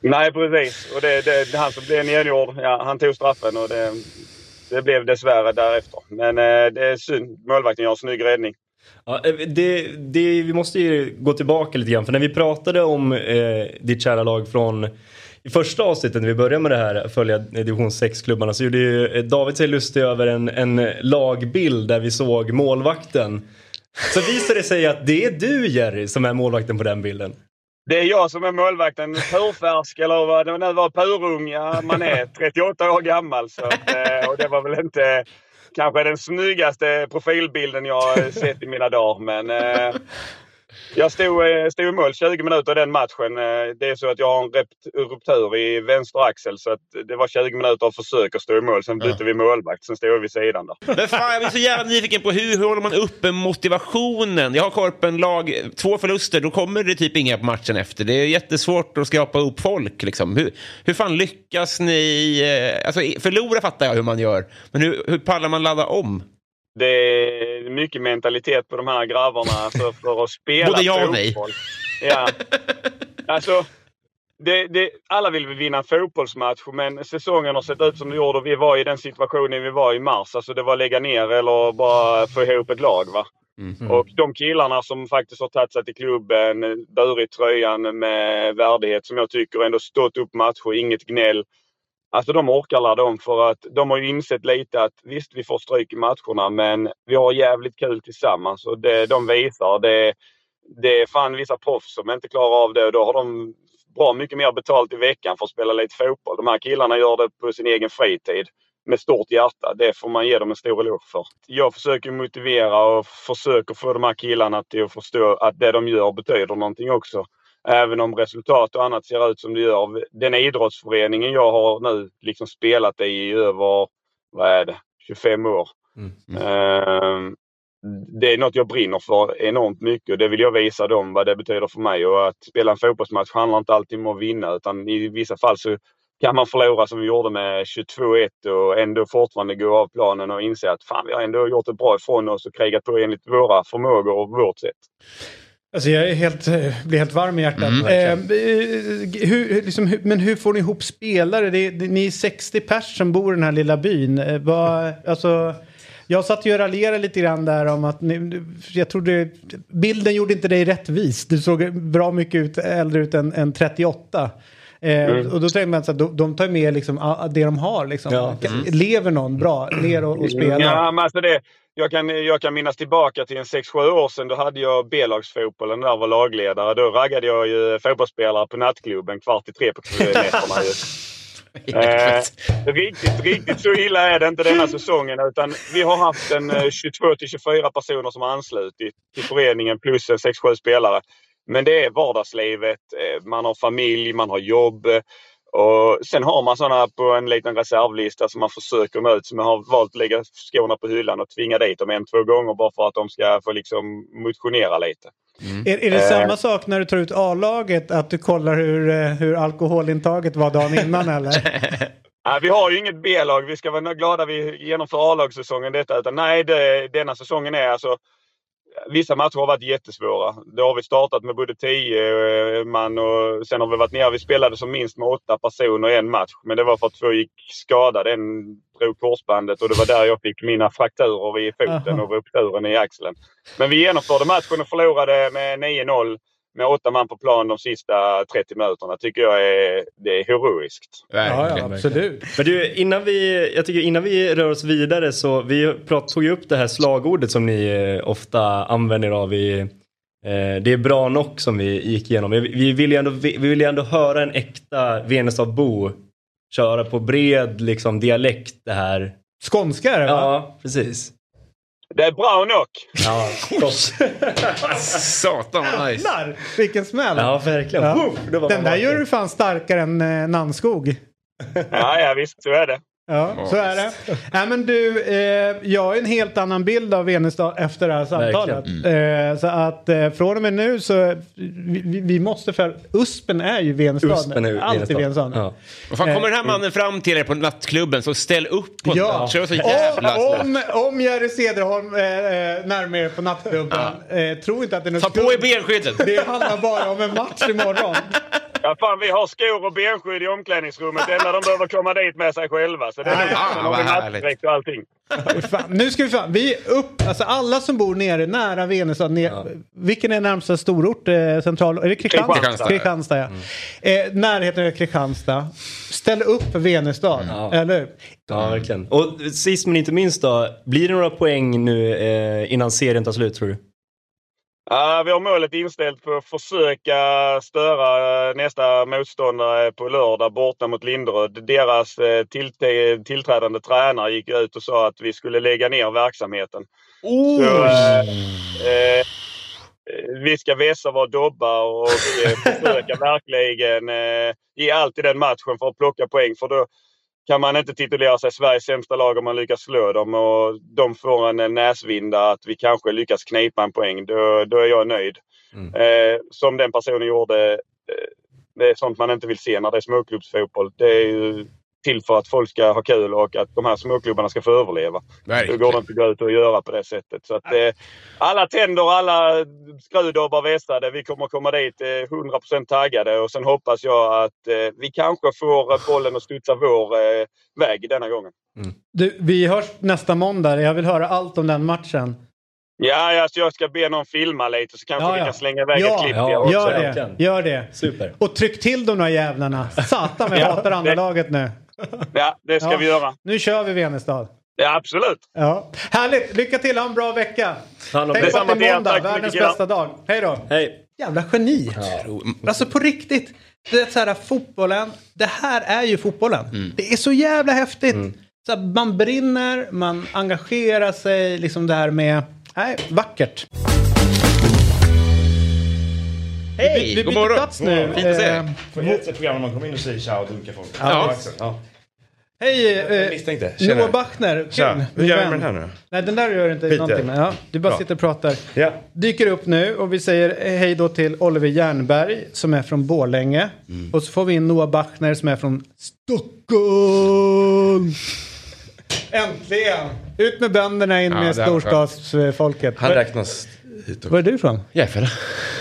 Nej, precis. Och det han som blev nergjord, han tog straffen och det blev dessvärre därefter. Men det är synd. Målvakten gör en snygg räddning. Ja, vi måste ju gå tillbaka lite grann. För när vi pratade om ditt kära lag från i första avsnittet när vi började med det här, följa division 6-klubbarna, så gjorde ju David sig lustig över en lagbild där vi såg målvakten. Så visade det sig att det är du, Jerry, som är målvakten på den bilden. Det är jag som är målvakten, purfärsk eller vad det var, purung. Ja, man är 38 år gammal så och det var väl inte kanske den snyggaste profilbilden jag sett i mina dagar, men jag stod i mål 20 minuter i den matchen. Det är så att jag har en ruptur i vänster axel, så att det var 20 minuter av försök att stå i mål. Sen bytte vi målvakt, sen stod vi vid sidan där. Men fan, jag blir så jävla nyfiken på hur håller man uppe motivationen? Jag har Korpenlag, 2 förluster, då kommer det typ inga på matchen efter. Det är jättesvårt att skrapa upp folk liksom. Hur fan lyckas ni? Alltså, förlora fattar jag hur man gör, men hur pallar man ladda om? Det är mycket mentalitet på de här grabbarna för att spela. Både jag och mig. Ja. Alltså, alla vill vi vinna en fotbollsmatch, men säsongen har sett ut som det gjorde och vi var i den situationen vi var i mars. Alltså det var lägga ner eller bara få ihop ett lag va. Mm-hmm. Och de killarna som faktiskt har tagit sig till klubben, burit tröjan med värdighet som jag tycker ändå stått upp matcher, inget gnäll. Alltså de orkar ladda om för att de har ju insett lite att visst vi får stryk i matcherna men vi har jävligt kul tillsammans och det de visar det är fan vissa proffs som inte klarar av det och då har de bra mycket mer betalt i veckan för att spela lite fotboll. De här killarna gör det på sin egen fritid med stort hjärta. Det får man ge dem en stor eloge för. Jag försöker motivera och försöker få de här killarna till att förstå att det de gör betyder någonting också. Även om resultat och annat ser ut som det gör. Den idrottsföreningen jag har nu liksom spelat i över, 25 år. Det är något jag brinner för enormt mycket och det vill jag visa dem vad det betyder för mig. Och att spela en fotbollsmatch handlar inte alltid om att vinna, utan i vissa fall så kan man förlora som vi gjorde med 22-1 och ändå fortfarande gå av planen och inse att fan, vi har ändå gjort det bra ifrån oss och krigat på enligt våra förmågor och vårt sätt. Alltså jag är blir helt varm i hjärtat. Hur får ni ihop spelare? Ni är 60 pers som bor i den här lilla byn. Jag satt ju och raljerade lite grann där om att jag trodde bilden gjorde inte dig rättvis. Du såg bra mycket ut, äldre ut än 38. Och då tänker man att de tar med liksom det de har. Liksom. Ja. Lever någon bra ner och spelar? Ja, men alltså det... Jag kan minnas tillbaka till en 6-7 år sedan. Då hade jag B-lagsfotbollen där, var lagledare. Då raggade jag ju fotbollsspelare på nattklubben 2:45 på nätterna ju. Riktigt så illa är det inte denna säsongen, utan vi har haft en 22-24 personer som anslutit till föreningen plus 6-7 spelare. Men det är vardagslivet. Man har familj, man har jobb. Och sen har man sådana på en liten reservlista som man försöker nå ut, som har valt att lägga skorna på hyllan och tvinga dit dem 1-2 gånger bara för att de ska få liksom motionera lite. Är det samma sak när du tar ut A-laget, att du kollar hur alkoholintaget var dagen innan eller? Nej, vi har ju inget B-lag, vi ska vara glada vi genomför A-lagssäsongen detta, utan nej, denna säsongen är alltså... Vissa matcher har varit jättesvåra. Då har vi startat med både 10 man och sen har vi varit nere. Vi spelade som minst med 8 personer i en match. Men det var för att 2 gick skadade. En drog korsbandet och det var där jag fick mina frakturer i foten och rupturen i axeln. Men vi genomförde matchen och förlorade med 9-0 med 8 man på plan de sista 30 minuterna. Tycker jag det är heroiskt. Ja, absolut. Men du, innan vi rör oss vidare så vi tog ju upp det här slagordet som ni ofta använder av i det är bra nog som vi gick igenom. Vi vill ju ändå höra en äkta Venestadbo köra på bred liksom dialekt det här. Skånska är det, va? Ja, precis. Det är bra nog. Ja, satan vad nice. Vilken smäll. Ja, verkligen. Ja. Den där gör du fan starkare än Nannskog. Ja, visst. Så är det. Ja, så är det. Nej, men du, jag har en helt annan bild av Venestad efter det här samtalet. Så att från och med nu så vi måste för USPen är ju Venestad. USPen är ju alltid Venestad. Ja. Och fan, kommer den här mannen fram till er på nattklubben så ställ upp på om Jerry Cederholm närmare på nattklubben. Tror inte att det är något. Ta på i benskyddet. Det handlar bara om en match imorgon. Ja, fan, vi har skor och benskydd i omklädningsrummet. Det enda de behöver komma dit med sig själva. Så det är direkt och allting. Fan, nu ska vi upp. Alltså alla som bor nere, nära Venestad. Vilken är närmsta storort? Central, är det Kristianstad? Ja. Närheten är Kristianstad. Ställ upp Venestad, eller? Ja, verkligen. Och sist men inte minst då, blir det några poäng nu innan serien tar slut, tror du? Vi har målet inställt på att försöka störa nästa motståndare på lördag borta mot Linderöd. Deras tillträdande tränare gick ut och sa att vi skulle lägga ner verksamheten. Så, vi ska vässa vår dobba och försöka verkligen ge allt i den matchen för att plocka poäng. För då kan man inte titulera sig Sveriges sämsta lag om man lyckas slå dem och de får en näsvinda att vi kanske lyckas knipa en poäng, då är jag nöjd. Som den personen gjorde, det är sånt man inte vill se när det är småklubbsfotboll. Det är ju till för att folk ska ha kul och att de här småklubbarna ska få överleva. Då går de inte gå ut och göra på det sättet. Så att, alla tänder, alla skrudobbar vässade. Vi kommer komma dit 100% taggade och sen hoppas jag att vi kanske får bollen och studsa vår väg denna gången. Du, vi hörs nästa måndag. Jag vill höra allt om den matchen. Ja, alltså jag ska be någon filma lite så kanske vi kan slänga iväg ett klipp. Ja, gör det. Super. Och tryck till de här jävlarna. Satan, vi hatar andra laget nu. Ja, det ska vi göra. Nu kör vi Venestad. Ja, absolut. Ja. Härligt. Lycka till. Ha en bra vecka. Tänk på att det är måndag. Världens bästa dag. Hej då. Hej. Jävla geni. Ja. Alltså på riktigt. Det är så här fotbollen. Det här är ju fotbollen. Det är så jävla häftigt. Så man brinner, man engagerar sig, liksom det här med, nej, vackert. Hej, vi byter plats nu. Fint att se. Får jag ett program när man kommer in och säger tja och dunkar folk. Ja. Hej, Noa Bachner. Tja, hur gör vi med den här nu? Nej, den där gör inte någonting med. Ja, du bara sitter och pratar. Ja. Dyker upp nu och vi säger hej då till Oliver Jernberg som är från Borlänge. Mm. Och så får vi in Noa Bachner som är från Stockholm. Äntligen! Ut med bönderna, in med storstadsfolket. Han räknas hit. Var är du från? Järpås.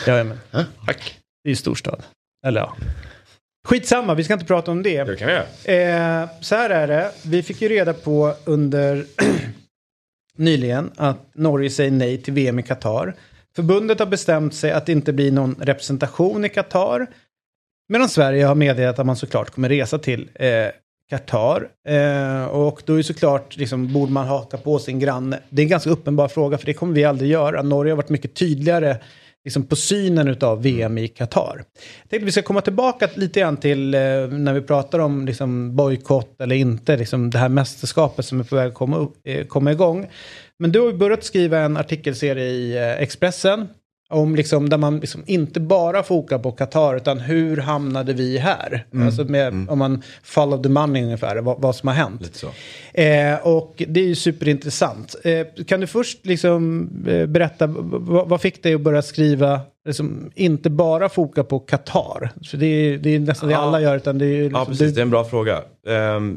Jajamän. Tack. Det är ju storstad. Eller ja. Skitsamma, vi ska inte prata om det. Det kan vi göra. Så här är det. Vi fick ju reda på under nyligen att Norge säger nej till VM i Qatar. Förbundet har bestämt sig att det inte blir någon representation i Qatar. Medan Sverige har meddelat att man såklart kommer resa till Qatar. Och då är såklart, liksom, borde man hata på sin granne? Det är en ganska uppenbar fråga, för det kommer vi aldrig göra. Norge har varit mycket tydligare liksom på synen utav VM i Qatar. Jag tänkte vi ska komma tillbaka lite grann till när vi pratar om liksom bojkott eller inte, liksom det här mästerskapet som är på väg att komma igång. Men du har ju börjat skriva en artikelserie i Expressen om liksom, där man liksom inte bara fokar på Qatar utan hur hamnade vi här? Alltså med, om man follow the money ungefär, vad som har hänt. Lite så. Och det är ju superintressant. Kan du först liksom berätta, vad fick dig att börja skriva, liksom, inte bara foka på Qatar? Så det är nästan det alla gör. Utan det är liksom, precis, det är en bra fråga.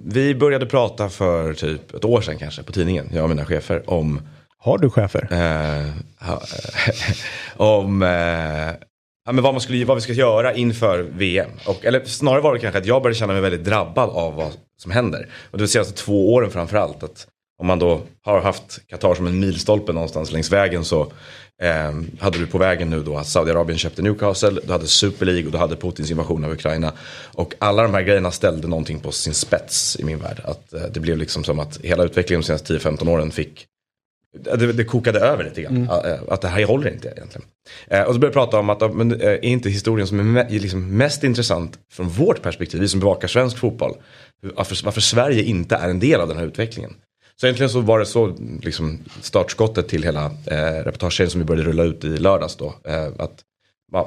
Vi började prata för typ ett år sedan kanske på tidningen, jag och mina chefer, om... Har du chefer? Om men vad vi ska göra inför VM. Eller snarare var det kanske att jag började känna mig väldigt drabbad av vad som händer. Och det senaste 2 åren framförallt. Att om man då har haft Qatar som en milstolpe någonstans längs vägen, så hade du på vägen nu då att Saudiarabien köpte Newcastle. Du hade Super League och du hade Putins invasion av Ukraina. Och alla de här grejerna ställde någonting på sin spets i min värld. Att det blev liksom som att hela utvecklingen de senaste 10-15 åren fick... Det kokade över lite grann. Att det här håller inte egentligen. Och så började jag prata om att är inte historien som är liksom mest intressant från vårt perspektiv, vi som bevakar svensk fotboll, varför Sverige inte är en del av den här utvecklingen. Så egentligen så var det så liksom startskottet till hela reportagen som vi började rulla ut i lördags då.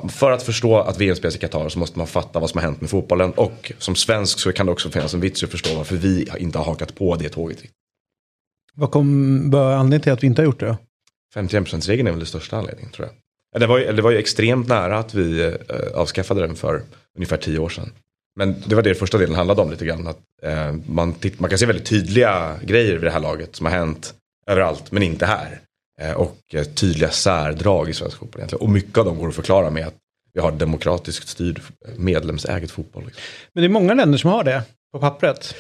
För att förstå att VM spelas i Qatar så måste man fatta vad som har hänt med fotbollen. Och som svensk så kan det också finnas en vits att förstå varför vi inte har hakat på det tåget riktigt. Vad var anledningen till att vi inte har gjort det? 51%-regeln är väl den största anledningen, tror jag. Det var ju extremt nära att vi avskaffade den för ungefär 10 år sedan. Men det var det första delen handlade om lite grann. Att, man kan se väldigt tydliga grejer vid det här laget som har hänt överallt, men inte här. Och tydliga särdrag i svensk fotboll egentligen. Och mycket av dem går att förklara med att vi har demokratiskt styrd medlemsägd fotboll. Liksom. Men det är många länder som har det. På pappret.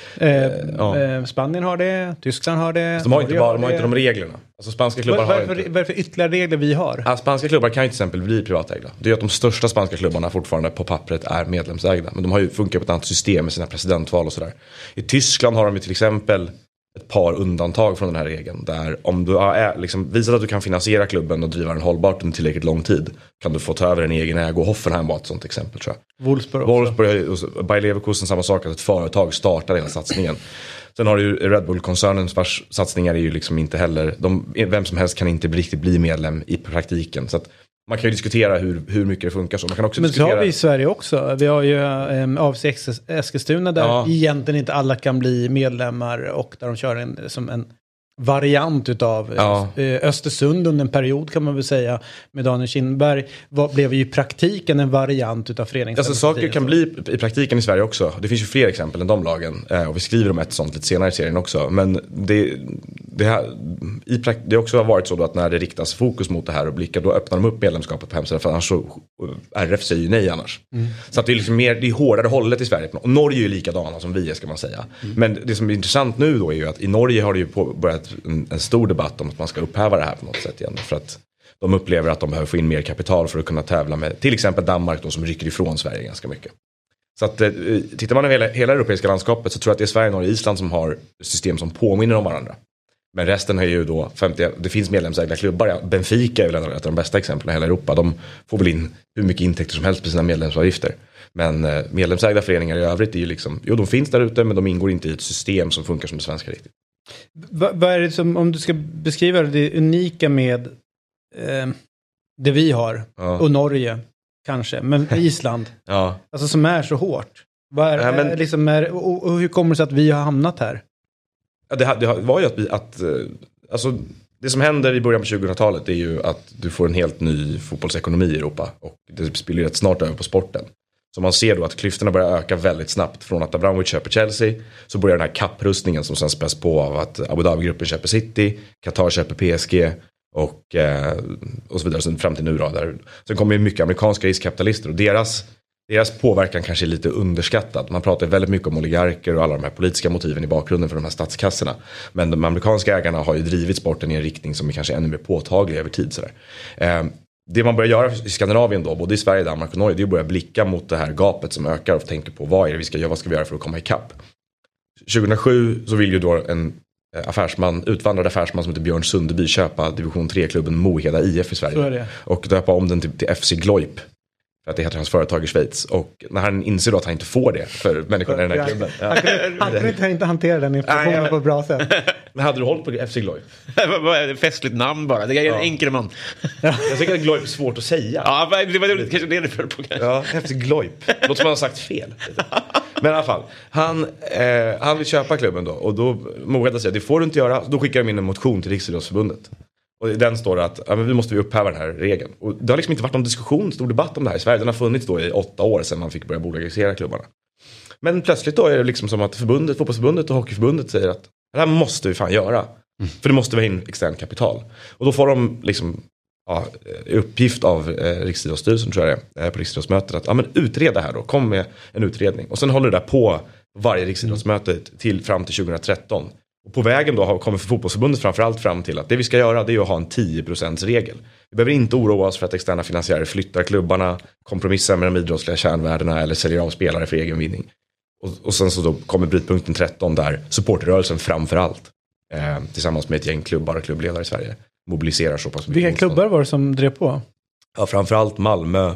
Spanien har det, Tyskland har det. Så de har inte de reglerna. Alltså spanska klubbar varför ytterligare regler vi har? Spanska klubbar kan ju till exempel bli privatägda. Det är att de största spanska klubbarna fortfarande på pappret är medlemsägda. Men de har ju funkat på ett annat system med sina presidentval och sådär. I Tyskland har de ju till exempel ett par undantag från den här regeln. Där om du har liksom visat att du kan finansiera klubben och driva den hållbart under tillräckligt lång tid, kan du få ta över en egen ägo. Hoffenheim var ett sånt exempel, tror jag. Wolfsburg och Bayer Leverkusen, samma sak, att ett företag startar hela satsningen. Sen har du ju Red Bull-koncernen vars satsningar är ju liksom inte heller... vem som helst kan inte riktigt bli medlem i praktiken. Så att man kan ju diskutera hur mycket det funkar. Så man kan också diskutera... så har vi i Sverige också. Vi har ju AFC Eskilstuna där egentligen inte alla kan bli medlemmar, och där de kör som en variant utav Östersund under en period, kan man väl säga, med Daniel Kindberg blev ju i praktiken en variant utav föreningen. Alltså saker kan bli i praktiken i Sverige också. Det finns ju fler exempel än de lagen, och vi skriver om ett sånt lite senare i serien också. Men det har också varit så då att när det riktas fokus mot det här och blickar, då öppnar de upp medlemskapet på hemsidan, för annars så RF säger ju nej annars. Så att det är liksom mer det är hårdare hållet i Sverige, och Norge är ju likadana som vi är, ska man säga. Men det som är intressant nu då är ju att i Norge har det ju börjat en stor debatt om att man ska upphäva det här på något sätt igen, för att de upplever att de behöver få in mer kapital för att kunna tävla med till exempel Danmark då, som rycker ifrån Sverige ganska mycket. Så att tittar man på hela europeiska landskapet så tror jag att det är Sverige, Norge och Island som har system som påminner om varandra. Men resten har ju då 50, det finns medlemsägda klubbar. Benfica är väl ett av de bästa exemplen i hela Europa. De får väl in hur mycket intäkter som helst på sina medlemsavgifter. Men medlemsägda föreningar i övrigt är ju liksom, jo, de finns där ute, men de ingår inte i ett system som funkar som det svenska riktigt. Vad är det som, om du ska beskriva det unika med det vi har, ja, och Norge kanske, men Island ja, alltså som är så hårt, vad är, ja, men, liksom är, och hur kommer det sig att vi har hamnat här? Ja, det var ju att vi, att alltså det som händer i början på 2000-talet är ju att du får en helt ny fotbollsekonomi i Europa, och det spiller ju rätt snart över på sporten. Så man ser då att klyftorna börjar öka väldigt snabbt. Från att Abramovich köper Chelsea så börjar den här kapprustningen som sen späs på av att Abu Dhabi-gruppen köper City, Qatar köper PSG och så vidare. Sen fram till nu då. Där. Sen kommer ju mycket amerikanska riskkapitalister, och deras påverkan kanske är lite underskattad. Man pratar väldigt mycket om oligarker och alla de här politiska motiven i bakgrunden för de här statskassorna. Men de amerikanska ägarna har ju drivit sporten i en riktning som är kanske ännu mer påtaglig över tid. Sådär. Det man börjar göra i Skandinavien då, både i Sverige, Danmark och Norge, det är att börja blicka mot det här gapet som ökar och tänka på vad är det vi ska göra, vad ska vi göra för att komma ikapp. 2007 så vill ju då en utvandrad affärsman som heter Björn Sundeby köpa division 3-klubben Moheda IF i Sverige och döpa om den till FC Glojp, för att det heter hans företag i Schweiz. Och när han inser då att han inte får det för människorna i den här klubben. Ja. Han kunde inte hantera den informationen på ett bra sätt. Men hade du hållit på FC Glojp? Festligt namn bara. Det är en enkel man. Jag tycker att Glojp är svårt att säga. Ja, det var kanske det för på kanske. Ja, FC Glojp. Låt som han har sagt fel. Men i alla fall, han vill köpa klubben då. Och då Moheda säger, det får du inte göra. Då skickar de in en motion till Riksidrottsförbundet. Och i den står det att ja, men vi måste upphäva den här regeln. Och det har liksom inte varit någon diskussion, stor debatt om det här i Sverige. Den har funnits då i 8 år sedan man fick börja bolagisera klubbarna. Men plötsligt då är det liksom som att förbundet, fotbollsförbundet och hockeyförbundet säger att det här måste vi fan göra. Mm. För det måste vara in extern kapital. Och då får de liksom uppgift av Riksidrottsstyrelsen, tror jag det är, på Riksidrottsmötet att ja, men utreda här då. Kom med en utredning. Och sen håller det där på varje Riksidrottsmöte till fram till 2013. Och på vägen då kommer fotbollsförbundet framförallt fram till att det vi ska göra, det är att ha en 10%-regel. Vi behöver inte oroa oss för att externa finansiärer flyttar klubbarna, kompromissar med de idrottsliga kärnvärdena eller säljer av spelare för egen vinning. Och sen så då kommer brytpunkten 13 där supporterrörelsen framförallt tillsammans med ett gäng klubbar och klubbledare i Sverige mobiliserar så pass mycket. Vilka klubbar var det som drev på? Ja, framförallt Malmö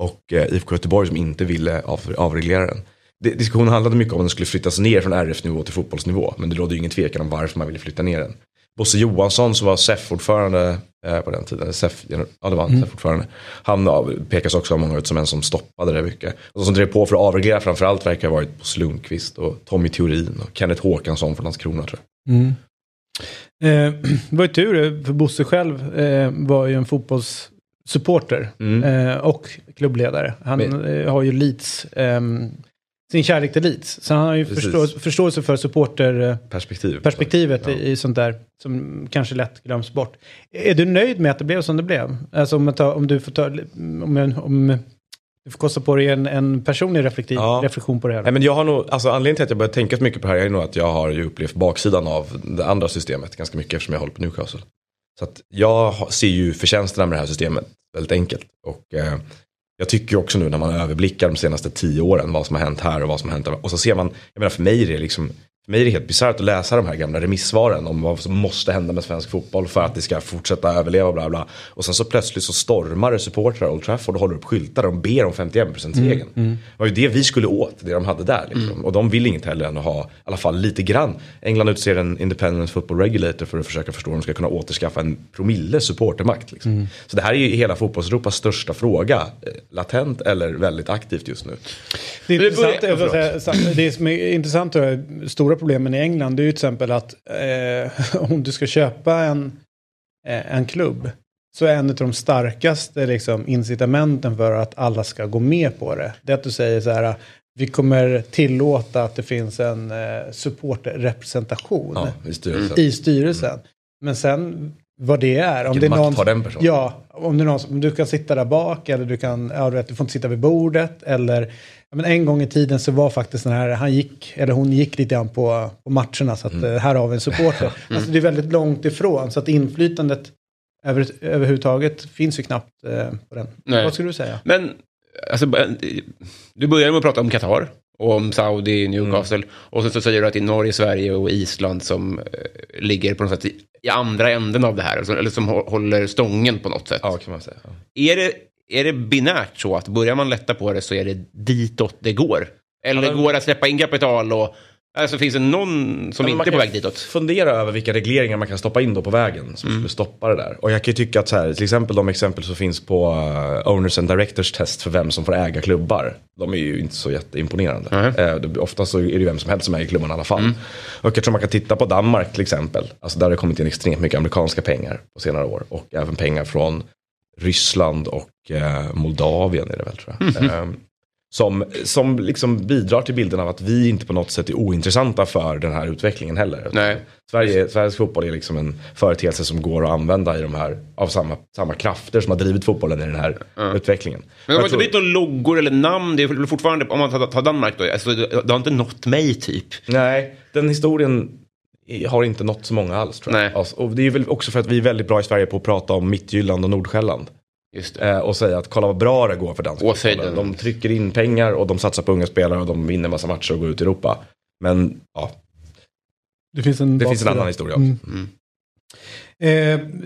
och IFK Göteborg som inte ville avreglera den. Diskussionen handlade mycket om att den skulle flyttas ner från RF-nivå till fotbollsnivå. Men det rådde ju ingen tvekan om varför man ville flytta ner den. Bosse Johansson som var SEF-ordförande på den tiden. SEF-ordförande. Han pekas också av många ut som en som stoppade det mycket. Och de som drev på för att avreglera framförallt verkar ha varit Bosse Lundqvist och Tommy Theorin och Kenneth Håkansson från Landskrona, tror jag. Mm. Det var ju tur, för Bosse själv var ju en fotbollssupporter och klubbledare. Han har ju Leeds... sin kärlek till Leeds. Så han har ju förståelse för supporterperspektivet i sånt där som kanske lätt glöms bort. Är du nöjd med att det blev som det blev? Alltså om du får kosta på dig en personlig reflektion på det här. Nej, men jag har nog, alltså anledningen till att jag börjat tänka så mycket på det här är nog att jag har ju upplevt baksidan av det andra systemet ganska mycket eftersom jag håller på Newcastle. Så att jag ser ju förtjänsterna med det här systemet väldigt enkelt. Och... jag tycker också nu när man överblickar de senaste 10 åren vad som har hänt här och vad som har hänt där. Och så ser man, jag menar för mig är det helt bisarrt att läsa de här gamla remissvaren om vad som måste hända med svensk fotboll för att det ska fortsätta överleva och bla bla. Och sen så plötsligt så stormar det supportrar Old Trafford och håller upp skyltar och de ber om 51%-regeln. Det var ju det vi skulle åt, det de hade där liksom. Och de vill inget heller än att ha i alla fall lite grann. England utser en independent football regulator för att försöka förstå hur de ska kunna återskaffa en promille supportermakt liksom. Så det här är ju hela fotbollseuropas största fråga, latent eller väldigt aktivt just nu. Det som är intressant är stora problemen i England, det är ju till exempel att om du ska köpa en klubb så är en av de starkaste liksom, incitamenten för att alla ska gå med på det. Det är att du säger så här, vi kommer tillåta att det finns en supportrepresentation i styrelsen. Men sen vad det är, om det är någon, om du kan sitta där bak eller du får inte sitta vid bordet eller men en gång i tiden så var faktiskt den här, hon gick lite grann på matcherna så att här har vi en supporter. Alltså det är väldigt långt ifrån så att inflytandet överhuvudtaget finns ju knappt på den. Nej. Vad skulle du säga? Men alltså, du började med att prata om Qatar och om Saudi, Newcastle och sen så säger du att i Norge, Sverige och Island som ligger på något sätt i andra änden av det här eller som håller stången på något sätt. Ja, kan man säga. Är det Är det binärt så att börjar man lätta på det så är det ditåt det går? Eller det går att släppa in kapital och... Alltså finns det någon som inte är på väg ditåt? Fundera över vilka regleringar man kan stoppa in då på vägen som skulle stoppa det där. Och jag kan ju tycka att så här, till exempel de exempel som finns på Owners and Directors test för vem som får äga klubbar. De är ju inte så jätteimponerande. Ofta så är det ju vem som helst som äger klubban i alla fall. Och jag tror man kan titta på Danmark till exempel. Alltså där har det kommit in extremt mycket amerikanska pengar på senare år. Och även pengar från Ryssland och Moldavien är det väl, tror jag. Som liksom bidrar till bilden av att vi inte på något sätt är ointressanta för den här utvecklingen heller. Nej. Sveriges fotboll är liksom en företeelse som går att använda i de här, av samma krafter som har drivit fotbollen i den här utvecklingen. Men de har inte bytt några loggor eller namn, det är fortfarande, om man tar Danmark då, alltså, det har inte nått mig typ. Nej, den historien har inte nått så många alls, tror jag. Nej. Alltså, och det är väl också för att vi är väldigt bra i Sverige på att prata om Mittjylland och Nordsjälland. Just det. Och säga att kolla vad bra det går för danskar. De trycker in pengar och de satsar på unga spelare och de vinner massa matcher och går ut i Europa. Men ja, det finns en annan historia också.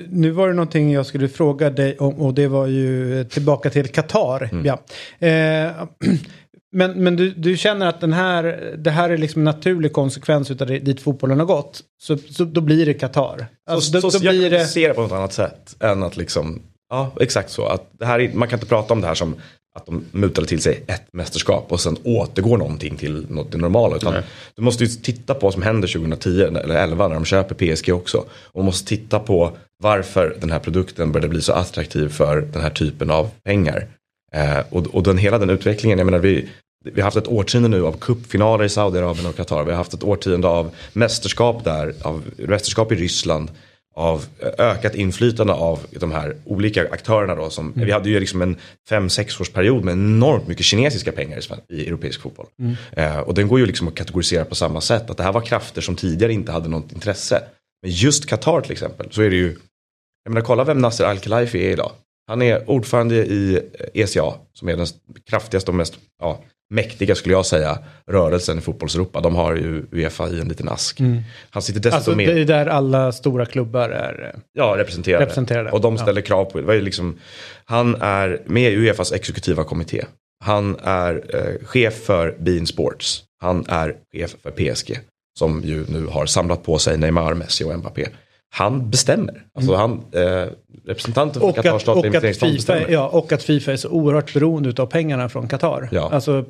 Nu var det någonting jag skulle fråga dig om, och det var ju tillbaka till Qatar. Men du känner att det här är liksom en naturlig konsekvens utav dit fotbollen har gått, så då blir det Qatar. Alltså, så jag blir det... ser det på något annat sätt än att liksom... Ja, exakt så. Att det här är, man kan inte prata om det här som att de mutade till sig ett mästerskap och sen återgår någonting till något normalt. Utan du måste ju titta på vad som händer 2010 eller 2011 när de köper PSG också. Och måste titta på varför den här produkten började bli så attraktiv för den här typen av pengar. Och hela den utvecklingen, jag menar vi har haft ett årtionde nu av cupfinaler i Saudiarabien och Qatar. Vi har haft ett årtionde av mästerskap där, av mästerskap i Ryssland. Av ökat inflytande av de här olika aktörerna då, som vi hade ju liksom en 5-6 års period med enormt mycket kinesiska pengar i europeisk fotboll. Och den går ju liksom att kategorisera på samma sätt, att det här var krafter som tidigare inte hade något intresse. Men just Qatar till exempel, så är det ju, jag menar, kolla vem Nasser Al-Khelaifi är idag. Han är ordförande i ECA, som är den kraftigaste och mest mäktiga, skulle jag säga, rörelsen i fotbollseuropa. De har ju UEFA i en liten ask. Han sitter dessutom alltså, med... det är där alla stora klubbar är representerade. Och de ställer krav på... Han är med i UEFAs exekutiva kommitté. Han är chef för Bein Sports. Han är chef för PSG, som ju nu har samlat på sig Neymar, Messi och Mbappé. Han bestämmer. Alltså representanten för Qatar statliga investeringsfond bestämmer. Ja, och att FIFA är så oerhört beroende av pengarna från Qatar. Ja. Alltså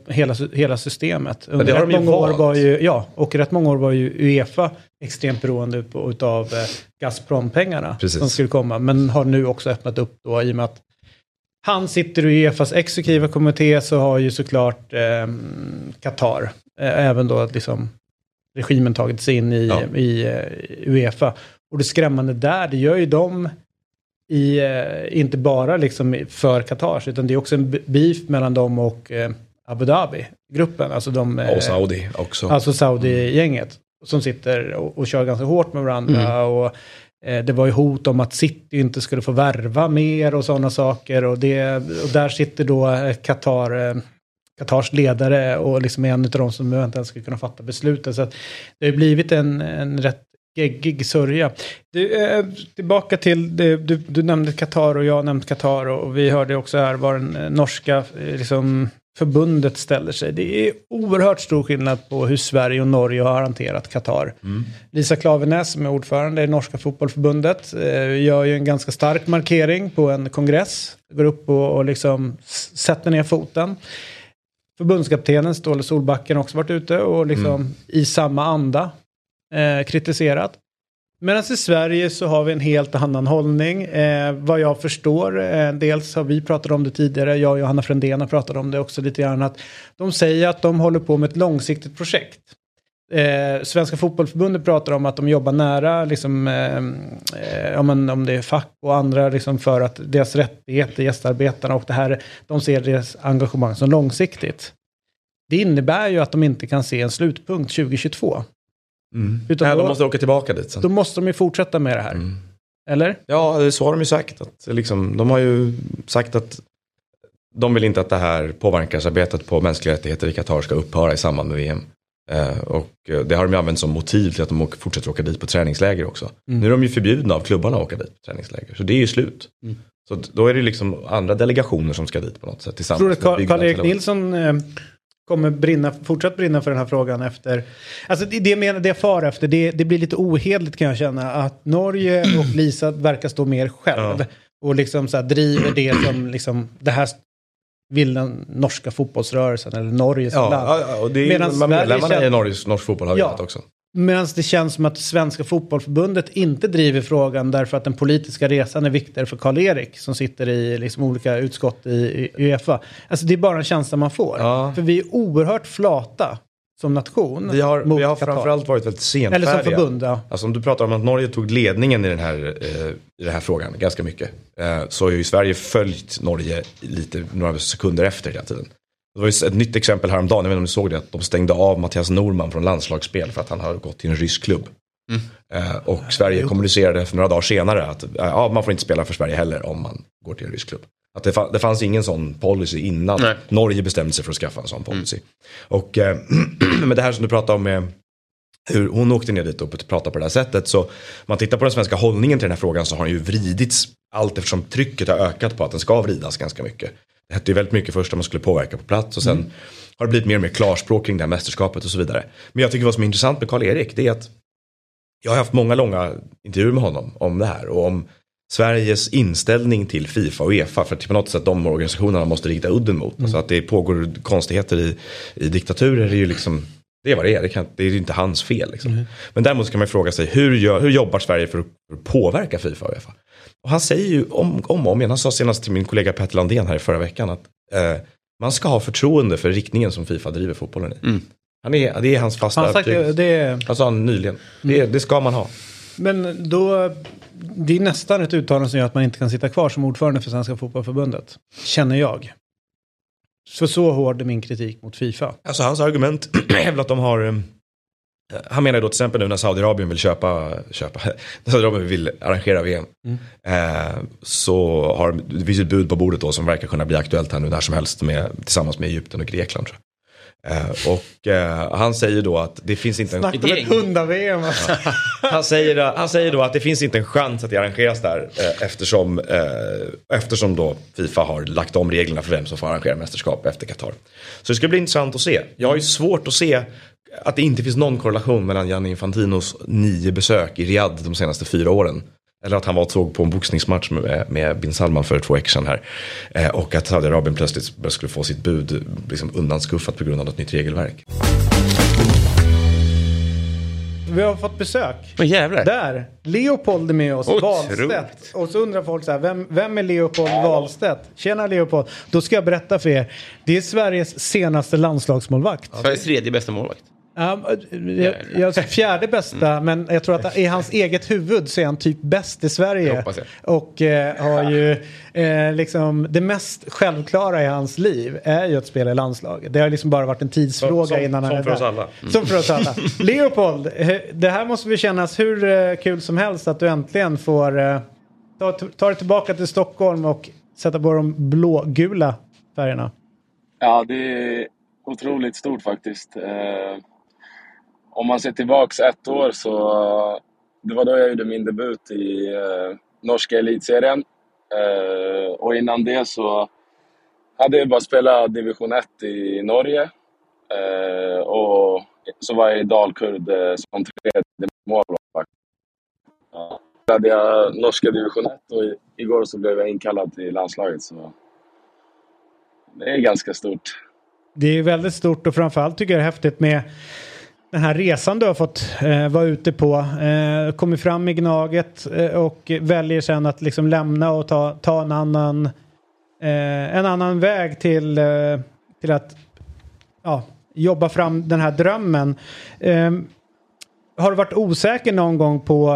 hela systemet. Men det har de ju valt. Rätt många år var ju UEFA extremt beroende av Gazprom-pengarna. Precis. Som skulle komma. Men har nu också öppnat upp då, i och med att han sitter i UEFAs exekutiva kommitté, så har ju såklart Qatar även då liksom regimen tagit sig in i UEFA. Och det skrämmande där, det gör ju de inte bara liksom för Qatar, utan det är också en beef mellan dem och Abu Dhabi-gruppen. Alltså och Saudi också. Alltså Saudi-gänget som sitter och kör ganska hårt med varandra. Och det var ju hot om att City inte skulle få värva mer och sådana saker. Och där sitter då Qatars ledare och liksom en av dem som inte ens skulle kunna fatta beslutet. Så att det har blivit en rätt geggig sörja. Tillbaka till, du nämnde Qatar och jag nämnde Qatar, och vi hörde också här var den norska liksom, förbundet ställer sig. Det är oerhört stor skillnad på hur Sverige och Norge har hanterat Qatar. Lisa Klaveness, som är ordförande i norska fotbollförbundet, gör ju en ganska stark markering på en kongress. Går upp och liksom sätter ner foten. Förbundskaptenen Ståle Solbakken har också varit ute och liksom i samma anda kritiserat. Medan i Sverige så har vi en helt annan hållning. Vad jag förstår, dels har vi pratat om det tidigare, jag och Johanna Frändén har pratat om det också lite grann, att de säger att de håller på med ett långsiktigt projekt. Svenska fotbollförbundet pratar om att de jobbar nära liksom, om det är fack och andra liksom, för att deras rättigheter, gästarbetarna och det här, de ser deras engagemang som långsiktigt. Det innebär ju att de inte kan se en slutpunkt 2022. Utan de måste åka tillbaka dit sen. Då måste de ju fortsätta med det här. Eller? Ja, så har de ju sagt att, liksom, de har ju sagt att de vill inte att det här påverkansarbetet på mänskliga rättigheter i Qatar ska upphöra i samband med VM. Och det har de ju använt som motiv till att de fortsätter åka dit på träningsläger också. Nu är de ju förbjudna av klubbarna att åka dit på träningsläger, så det är ju slut. Så då är det liksom andra delegationer som ska dit på något sätt tillsammans. Tror du att Karl-Erik Nilsson kommer fortsatt brinna för den här frågan efter? Alltså det jag far efter, det blir lite ohedligt kan jag känna. Att Norge och Lisa verkar stå mer själv. Ja. Och liksom så här driver det som liksom det här vill den norska fotbollsrörelsen eller Norges land. Ja, och det är ju medlemmarna i norsk fotboll har vi gjort också. Medan det känns som att Svenska fotbollförbundet inte driver frågan därför att den politiska resan är viktigare för Karl-Erik som sitter i liksom olika utskott i UEFA. Alltså det är bara en känsla man får. Ja. För vi är oerhört flata som nation. Vi har framförallt varit väldigt senfärdiga. Eller som förbund, ja. Alltså om du pratar om att Norge tog ledningen i den här frågan ganska mycket, så har ju Sverige följt Norge lite några sekunder efter hela tiden. Det var ett nytt exempel häromdagen, jag vet inte om ni såg det, att de stängde av Mattias Norman från landslagsspel för att han hade gått till en rysk klubb. Mm. Och Sverige kommunicerade för några dagar senare att man får inte spela för Sverige heller om man går till en rysk klubb. Att det fanns ingen sån policy innan. Nej. Norge bestämde sig för att skaffa en sån policy. Mm. Och med det här som du pratade om med hur hon åkte ner dit och pratade på det här sättet, så om man tittar på den svenska hållningen till den här frågan så har den ju vridits allt eftersom trycket har ökat på att den ska vridas ganska mycket. Det hette ju väldigt mycket först när man skulle påverka på plats och sen har det blivit mer och mer klarspråk kring det här mästerskapet och så vidare. Men jag tycker vad som är intressant med Karl-Erik, det är att jag har haft många långa intervjuer med honom om det här och om Sveriges inställning till FIFA och UEFA, för att på något sätt de organisationerna måste rikta udden mot. Mm. Alltså att det pågår konstigheter i diktaturer är ju liksom, det är vad det är. Det är inte hans fel liksom. Mm. Men däremot kan man fråga sig, hur jobbar Sverige för att påverka FIFA och UEFA? Och han säger ju om igen, han sa senast till min kollega Petter Landén här i förra veckan att man ska ha förtroende för riktningen som FIFA driver fotbollen i. Mm. Det är hans fasta han sa han nyligen. Det ska man ha. Men då, det är nästan ett uttalande som gör att man inte kan sitta kvar som ordförande för Svenska fotbollförbundet, känner jag. Så hård är min kritik mot FIFA. Alltså hans argument är att de har... Han menar ju då till exempel nu när Saudiarabien vill när Saudiarabien vill arrangera VM så har det finns ett bud på bordet då som verkar kunna bli aktuellt här nu när som helst tillsammans med Egypten och Grekland tror jag. Han säger då att det finns inte en han säger då att det finns inte en chans att det arrangeras där eftersom då FIFA har lagt om reglerna för vem som får arrangera mästerskap efter Qatar. Så det ska bli intressant att se. Jag har ju svårt att se att det inte finns någon korrelation mellan Gianni Infantinos 9 besök i Riyadh de senaste 4 åren. Eller att han var och såg på en boxningsmatch med bin Salman för 2 veckor sedan här. Och att Saudiarabien plötsligt skulle få sitt bud liksom undanskuffat på grund av något nytt regelverk. Vi har fått besök. Åh jävlar. Där, Leopold är med oss, Wahlstedt. Och så undrar folk så här, vem är Leopold Wahlstedt? Tjena Leopold. Då ska jag berätta för er. Det är Sveriges senaste landslagsmålvakt. Sveriges 3:e bästa målvakt. Jag säger 4:e bästa, men jag tror att i hans eget huvud så är han typ bäst i Sverige och har ju liksom det mest självklara i hans liv är ju att spela i landslaget. Det har liksom bara varit en tidsfråga innan han är där. Som för oss alla. Leopold, det här måste vi kännas hur kul som helst att du äntligen får ta dig tillbaka till Stockholm och sätta på de blågula färgerna. Ja, det är otroligt stort faktiskt. Om man ser tillbaks 1 år så det var då jag gjorde min debut i norska elitserien. Och innan det så hade jag bara spelat division 1 i Norge. Och så var jag i Dalkurd som 3:e målvakt. Där hade jag norska division 1 och igår så blev jag inkallad till landslaget. Så det är ganska stort. Det är väldigt stort och framförallt tycker jag det är häftigt med den här resan du har fått vara ute på, kommer fram i gnaget och väljer sen att liksom lämna och ta en annan väg till att jobba fram den här drömmen. Har du varit osäker någon gång på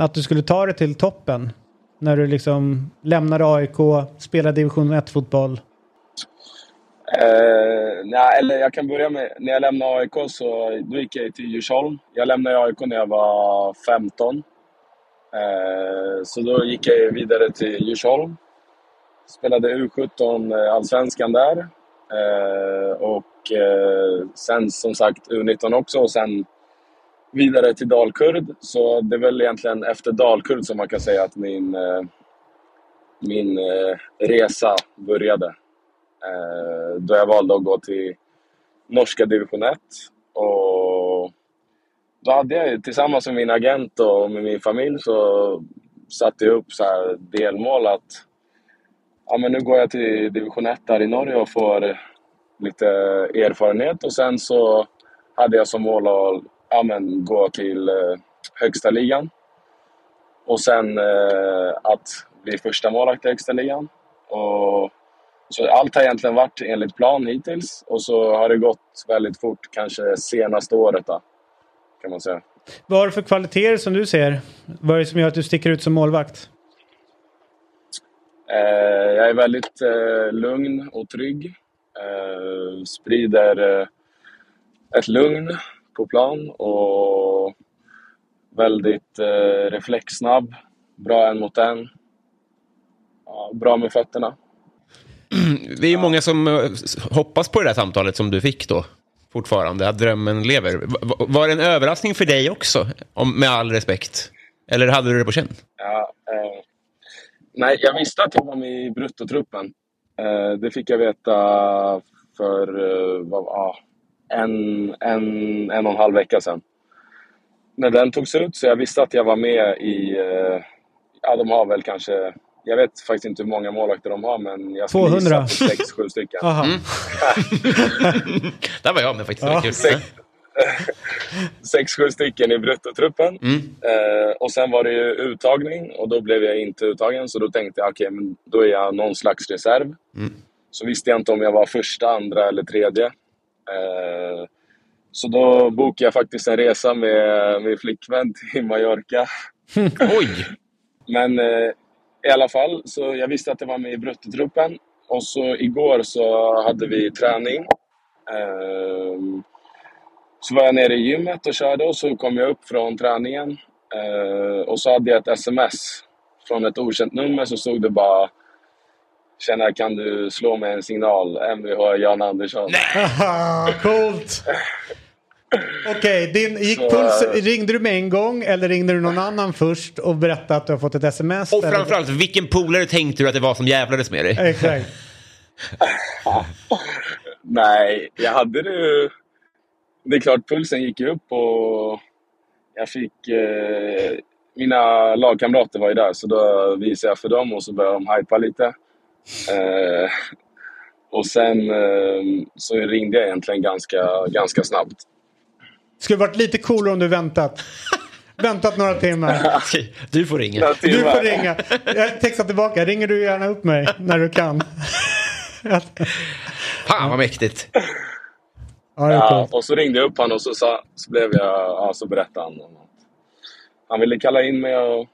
att du skulle ta det till toppen när du liksom lämnar AIK, spelar division 1-fotboll? Eller jag kan börja med när jag lämnade AIK så då gick jag till Djursholm. Jag lämnade AIK när jag var 15. Så då gick jag vidare till Djursholm. Spelade U17 allsvenskan där. Sen som sagt U19 också och sen vidare till Dalkurd. Så det är väl egentligen efter Dalkurd som man kan säga att min min resa började. Då jag valde att gå till norska division 1. Och då hade jag tillsammans med min agent och med min familj så satte jag upp så här delmål att ja, men nu går jag till division 1 här i Norge och får lite erfarenhet. Och sen så hade jag som mål att ja, men gå till högsta ligan. Och sen att bli första målvakt i högsta ligan. Och så allt har egentligen varit enligt plan hittills. Och så har det gått väldigt fort, kanske senaste året då, kan man säga. Vad har du för kvaliteter som du ser? Vad är det som gör att du sticker ut som målvakt? Jag är väldigt lugn och trygg. Sprider ett lugn på plan och väldigt reflexsnabb. Bra en mot en. Ja, bra med fötterna. Det är ju många som hoppas på det där samtalet som du fick då. Fortfarande, att drömmen lever. Var det en överraskning för dig också? Med all respekt. Eller hade du det på känn? Ja, nej, jag visste att jag var med i bruttotruppen. Det fick jag veta för en och en halv vecka sedan. När den togs ut så jag visste att jag var med i... ja, de har väl kanske... Jag vet faktiskt inte hur många målvakter de har, men jag skulle gissa på 6-7 stycken. Där var jag med faktiskt. Ja. 6-7 stycken i bruttotruppen. Och sen var det ju uttagning och då blev jag inte uttagen. Så då tänkte jag, okej, men då är jag någon slags reserv. Så visste jag inte om jag var första, andra eller tredje. Så då bokade jag faktiskt en resa med min flickvän i Mallorca. Oj! Men... i alla fall, så jag visste att det var med i bruttotruppen. Och så igår så hade vi träning. Så var jag nere i gymmet och körde och så kom jag upp från träningen. Och så hade jag ett sms från ett okänt nummer så stod det bara: tjena, kan du slå mig en signal? MVH Jan Andersson. Coolt! Okej, ringde du med en gång eller ringde du någon annan först och berättade att du har fått ett sms? Och framförallt, vilken polare tänkte du att det var som jävlades med dig? Exakt. Nej, jag hade det. Det är klart, pulsen gick upp och jag fick... mina lagkamrater var ju där, så då visade jag för dem och så började de hypa lite. Och sen så ringde jag egentligen ganska snabbt. Det skulle varit lite coolare om du väntat några timmar. Du får ringa. Jag textar tillbaka. Ringer du gärna upp mig när du kan? Fan vad mäktigt. Ja, och så ringde jag upp han och så blev jag, så berättade han om att han ville kalla in mig och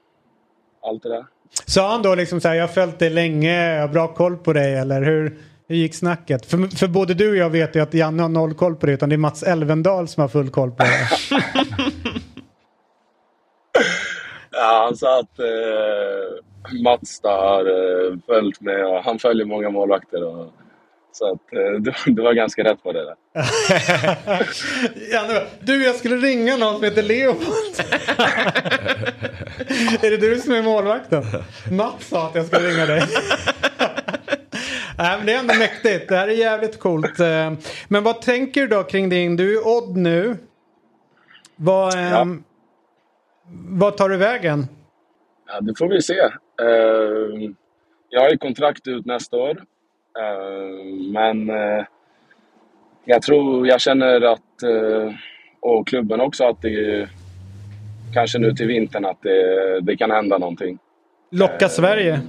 allt det där. Sa han då liksom så här: jag har följt dig länge, jag har bra koll på dig, eller hur gick snacket? För både du och jag vet ju att Janne har noll koll på det, utan det är Mats Elvendal som har full koll på det. Ja, han sa att Mats har följt med och han följer många målvakter och så att du var ganska rätt på det där. Janne, jag skulle ringa någon som heter Leopold. Är det du som är målvakten? Mats sa att jag skulle ringa dig. Nej, men det är ändå mäktigt. Det här är jävligt coolt. Men vad tänker du då kring din... Du är odd nu. Vad tar du vägen? Ja, det får vi se. Jag har ju kontrakt ut nästa år. Men jag tror... Jag känner att... och klubben också att det... Kanske nu till vintern att det kan hända någonting. Locka Sverige?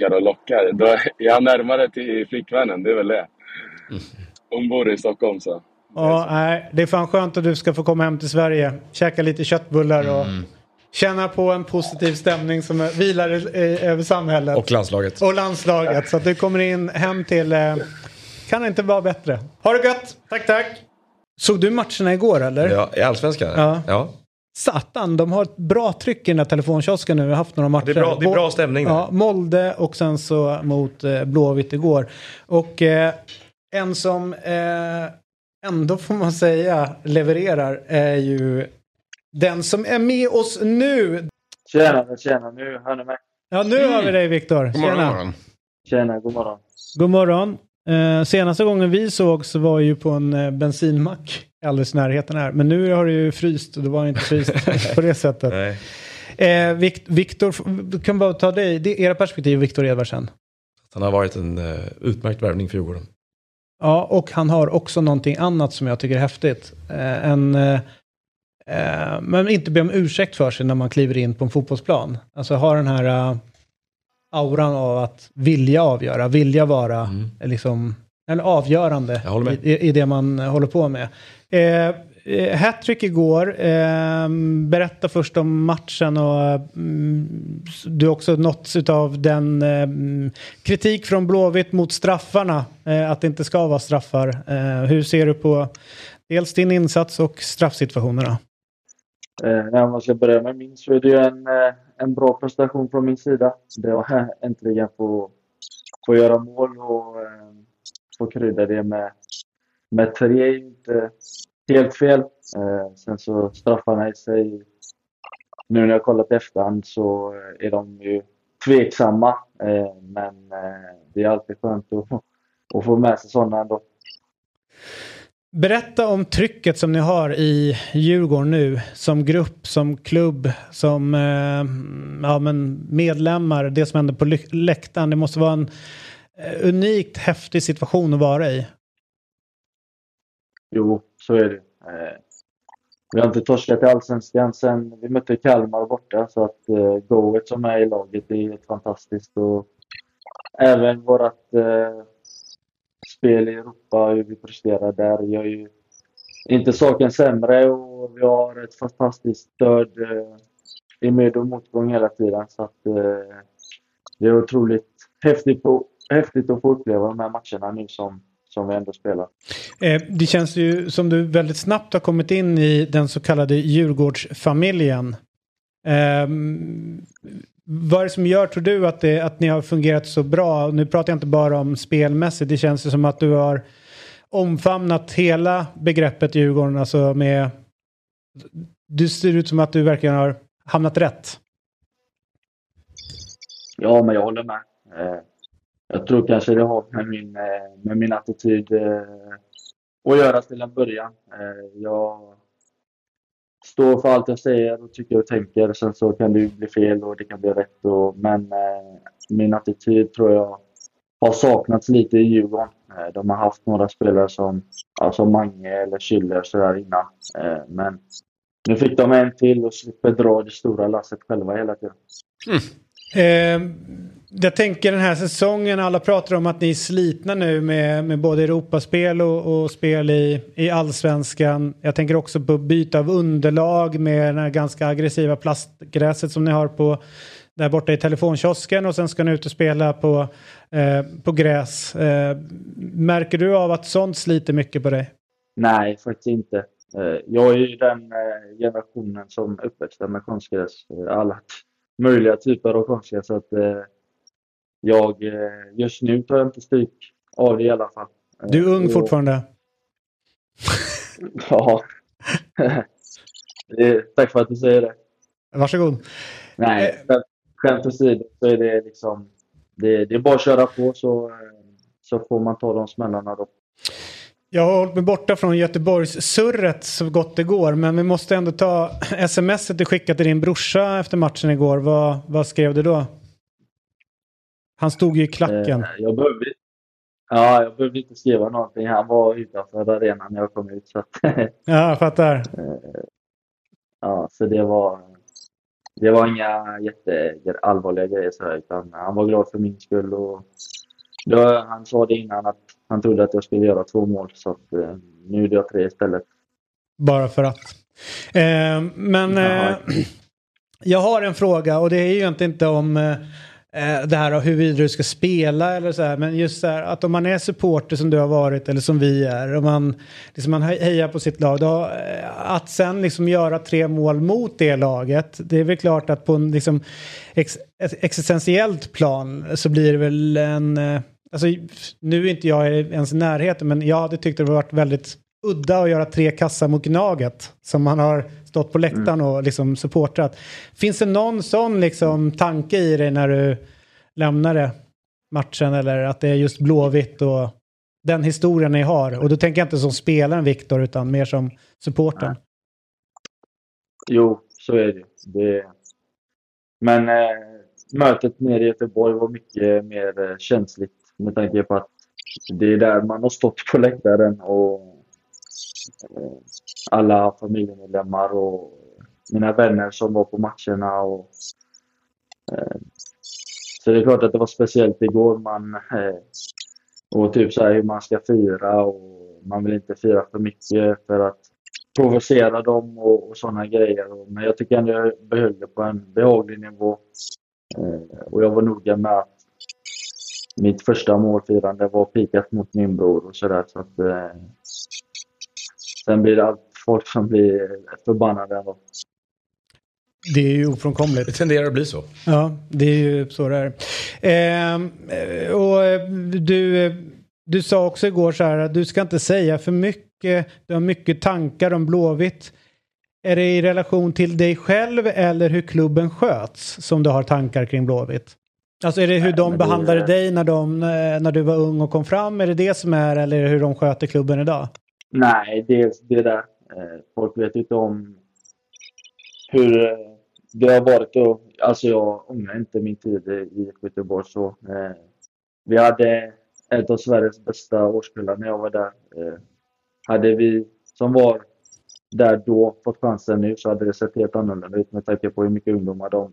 Lockar. Jag är närmare till flickvännen, det är väl det. Hon bor i Stockholm så. Ja, nej, det är fan skönt att du ska få komma hem till Sverige. Käka lite köttbullar och känna på en positiv stämning som vilar över samhället. Och landslaget. Så att du kommer hem till... Kan inte vara bättre. Ha det gött! Tack! Såg du matcherna igår eller? Ja, i Allsvenskan? Ja. Satan, de har ett bra tryck i den här telefonkiosken nu. Vi har haft några matcher. Det är bra stämning. Ja, Molde och sen så mot Blåvitt igår. Och en som ändå får man säga levererar är ju den som är med oss nu. Tjena, nu hör ni mig. Ja, nu har vi dig, Viktor. Tjena. Tjena, god morgon. God morgon. Senaste gången vi såg så var ju på en bensinmack alldeles närheten här. Men nu har det ju fryst och det var inte fryst på det sättet. Nej. Viktor, kan bara ta dig. Det är era perspektiv, Viktor Edvardsen. Han har varit en utmärkt värvning för Djurgården. Ja, och han har också någonting annat som jag tycker är häftigt. Men inte be om ursäkt för sig när man kliver in på en fotbollsplan. Alltså har den här auran av att vilja avgöra, vilja vara liksom, eller avgörande i det man håller på med. Hattrick igår. Berätta först om matchen och du har också nåtts av den kritik från Blåvitt mot straffarna, att det inte ska vara straffar. Hur ser du på dels din insats och straffsituationerna? När man ska börja med min så är det ju en bra prestation från min sida. Det var äntligen få göra mål och få krydda det med tre, inte helt fel. Sen så straffarna i sig, nu när jag kollat efterhand så är de ju tveksamma. Men det är alltid skönt att få med sig sådana ändå. Berätta om trycket som ni har i Djurgården nu, som grupp, som klubb, som medlemmar, det som händer på läktaren. Det måste vara en unikt häftig situation att vara i. Jo, så är det. Vi har inte torskat i Allsvenskan sen vi mötte Kalmar borta, så att goet som är i laget är fantastiskt, och även vårat spel i Europa, hur vi presterar där, gör ju inte saken sämre, och vi har ett fantastiskt stöd i med och motgång hela tiden, så att det är otroligt häftigt att få uppleva de här matcherna nu som vi ändå spelar. Det känns ju som du väldigt snabbt har kommit in i den så kallade Djurgårdsfamiljen. Vad är det som gör, tror du, att ni har fungerat så bra? Nu pratar jag inte bara om spelmässigt. Det känns ju som att du har omfamnat hela begreppet Djurgården. Alltså du ser ut som att du verkligen har hamnat rätt. Ja, men jag håller med. Jag tror kanske det har med min attityd att göra till en början. Jag står för allt jag säger och tycker och tänker. Sen så kan det ju bli fel och det kan bli rätt. Men min attityd tror jag har saknats lite i Djurgården. De har haft några spelare som alltså Mange eller Schiller så där innan. Men nu fick de en till och slipper dra det stora lasset själva hela tiden. Jag tänker den här säsongen, alla pratar om att ni är slitna nu med både Europaspel och spel i Allsvenskan. Jag tänker också på byta av underlag med den här ganska aggressiva plastgräset som ni har på där borta i telefonkiosken, och sen ska ni ut och spela på gräs. Märker du av att sånt sliter mycket på dig? Nej, faktiskt inte. Jag är ju den generationen som uppväxte med konstgräs, alla möjliga typer av konstgräs, så att jag just nu tar jag inte stryk av det i alla fall. Du är ung fortfarande. Ja. Tack för att du säger det. Varsågod. Nej, skämt åsido så är det liksom det är bara att köra på, så får man ta de smällarna då. Jag har hållit mig borta från Göteborgs surret så gott det går, men vi måste ändå ta smset du skickade till din brorsa efter matchen igår. Vad skrev du då? Han stod ju i klacken. Jag behövde inte skriva någonting. Han var utanför arenan när jag kom ut. Så att ja, jag fattar. Ja, så det var inga jätteallvarliga grejer. Så här, utan han var glad för min skull. Och han sa det innan att han trodde att jag skulle göra 2 mål. Så att, nu är det 3 istället. Bara för att. Jag har en fråga. Och det är ju inte om det här av hur vidare du ska spela eller så här, men just så här, att om man är supporter som du har varit eller som vi är, och man hejar på sitt lag då, att sen liksom göra 3 mål mot det laget, det är väl klart att på en liksom existentiellt plan så blir det väl en, alltså nu är inte jag ens i närheten, men jag hade tyckt det var väldigt udda och göra 3 kassar mot Gnaget som han har stått på läktaren och liksom supportrat. Finns det någon sån liksom tanke i dig när du lämnade matchen, eller att det är just Blåvitt och den historien ni har? Och då tänker jag inte som spelaren Viktor utan mer som supportern. Jo, så är det. Men mötet nere i Göteborg var mycket mer känsligt med tanke på att det är där man har stått på läktaren och alla familjemedlemmar och mina vänner som var på matcherna. Och så det är klart att det var speciellt igår. Man och typ så här hur man ska fira, och man vill inte fira för mycket för att provocera dem och sådana grejer. Men jag tycker ändå jag behöll det på en behaglig nivå. Och jag var noga med att mitt första målfirande var pikat mot min bror och sådär. Så att sen blir det allt folk som blir förbannade ändå. Det är ju ofrånkomligt. Det tenderar att bli så. Ja, det är ju så det är. Och du sa också igår så här att du ska inte säga för mycket. Du har mycket tankar om Blåvitt. Är det i relation till dig själv eller hur klubben sköts som du har tankar kring Blåvitt? Alltså är det hur de behandlade dig när du var ung och kom fram? Är det det som är, eller hur de sköter klubben idag? Nej, det där. Folk vet inte om hur det har varit. Och, alltså jag ångrar inte min tid i Göteborg. Så, vi hade ett av Sveriges bästa årskullar när jag var där. Hade vi som var där då fått chansen nu så hade det sett helt annorlunda ut med tanke på hur mycket ungdomar de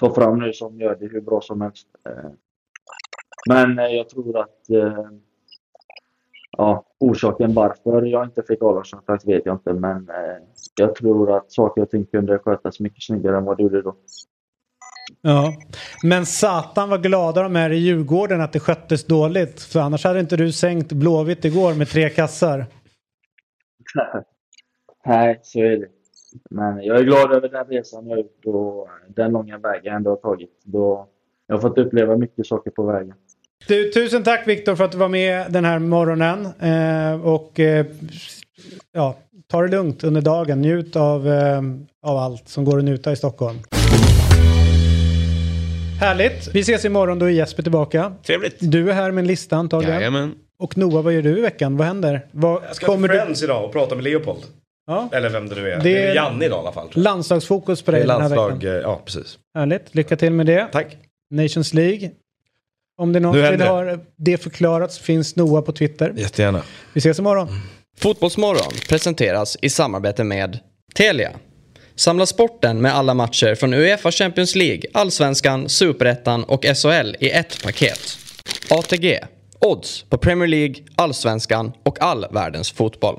tar fram nu som gör det hur bra som helst. Men jag tror att orsaken varför jag inte fick Olarsson faktiskt vet jag inte, men jag tror att saker och ting kunde skötas mycket snyggare än vad det gjorde då. Ja, men satan vad glada de är i Djurgården att det sköttes dåligt, för annars hade inte du sänkt Blåvitt igår med 3 kassar. Nej, så är det. Men jag är glad över den resan jag gjort och den långa vägen jag ändå har tagit. Då jag har fått uppleva mycket saker på vägen. Du, tusen tack Viktor för att du var med den här morgonen. Ta det lugnt under dagen. Njut av allt som går att njuta i Stockholm. Härligt. Vi ses imorgon, då är Jesper tillbaka. Trevligt. Du är här med en lista antagligen. Jajamän. Och Noah, vad gör du i veckan? Vad händer? Jag ska till Friends idag och prata med Leopold. Ja. Eller vem det nu är. Det är Janne idag i alla fall. Landslagsfokus på dig den här veckan. Ja, precis. Härligt. Lycka till med det. Tack. Nations League. Om det är någon som har det förklarats finns Noah på Twitter. Jättegärna. Vi ses imorgon. Fotbollsmorgon presenteras i samarbete med Telia. Samla sporten med alla matcher från UEFA Champions League, Allsvenskan, Superettan och SHL i ett paket. ATG. Odds på Premier League, Allsvenskan och all världens fotboll.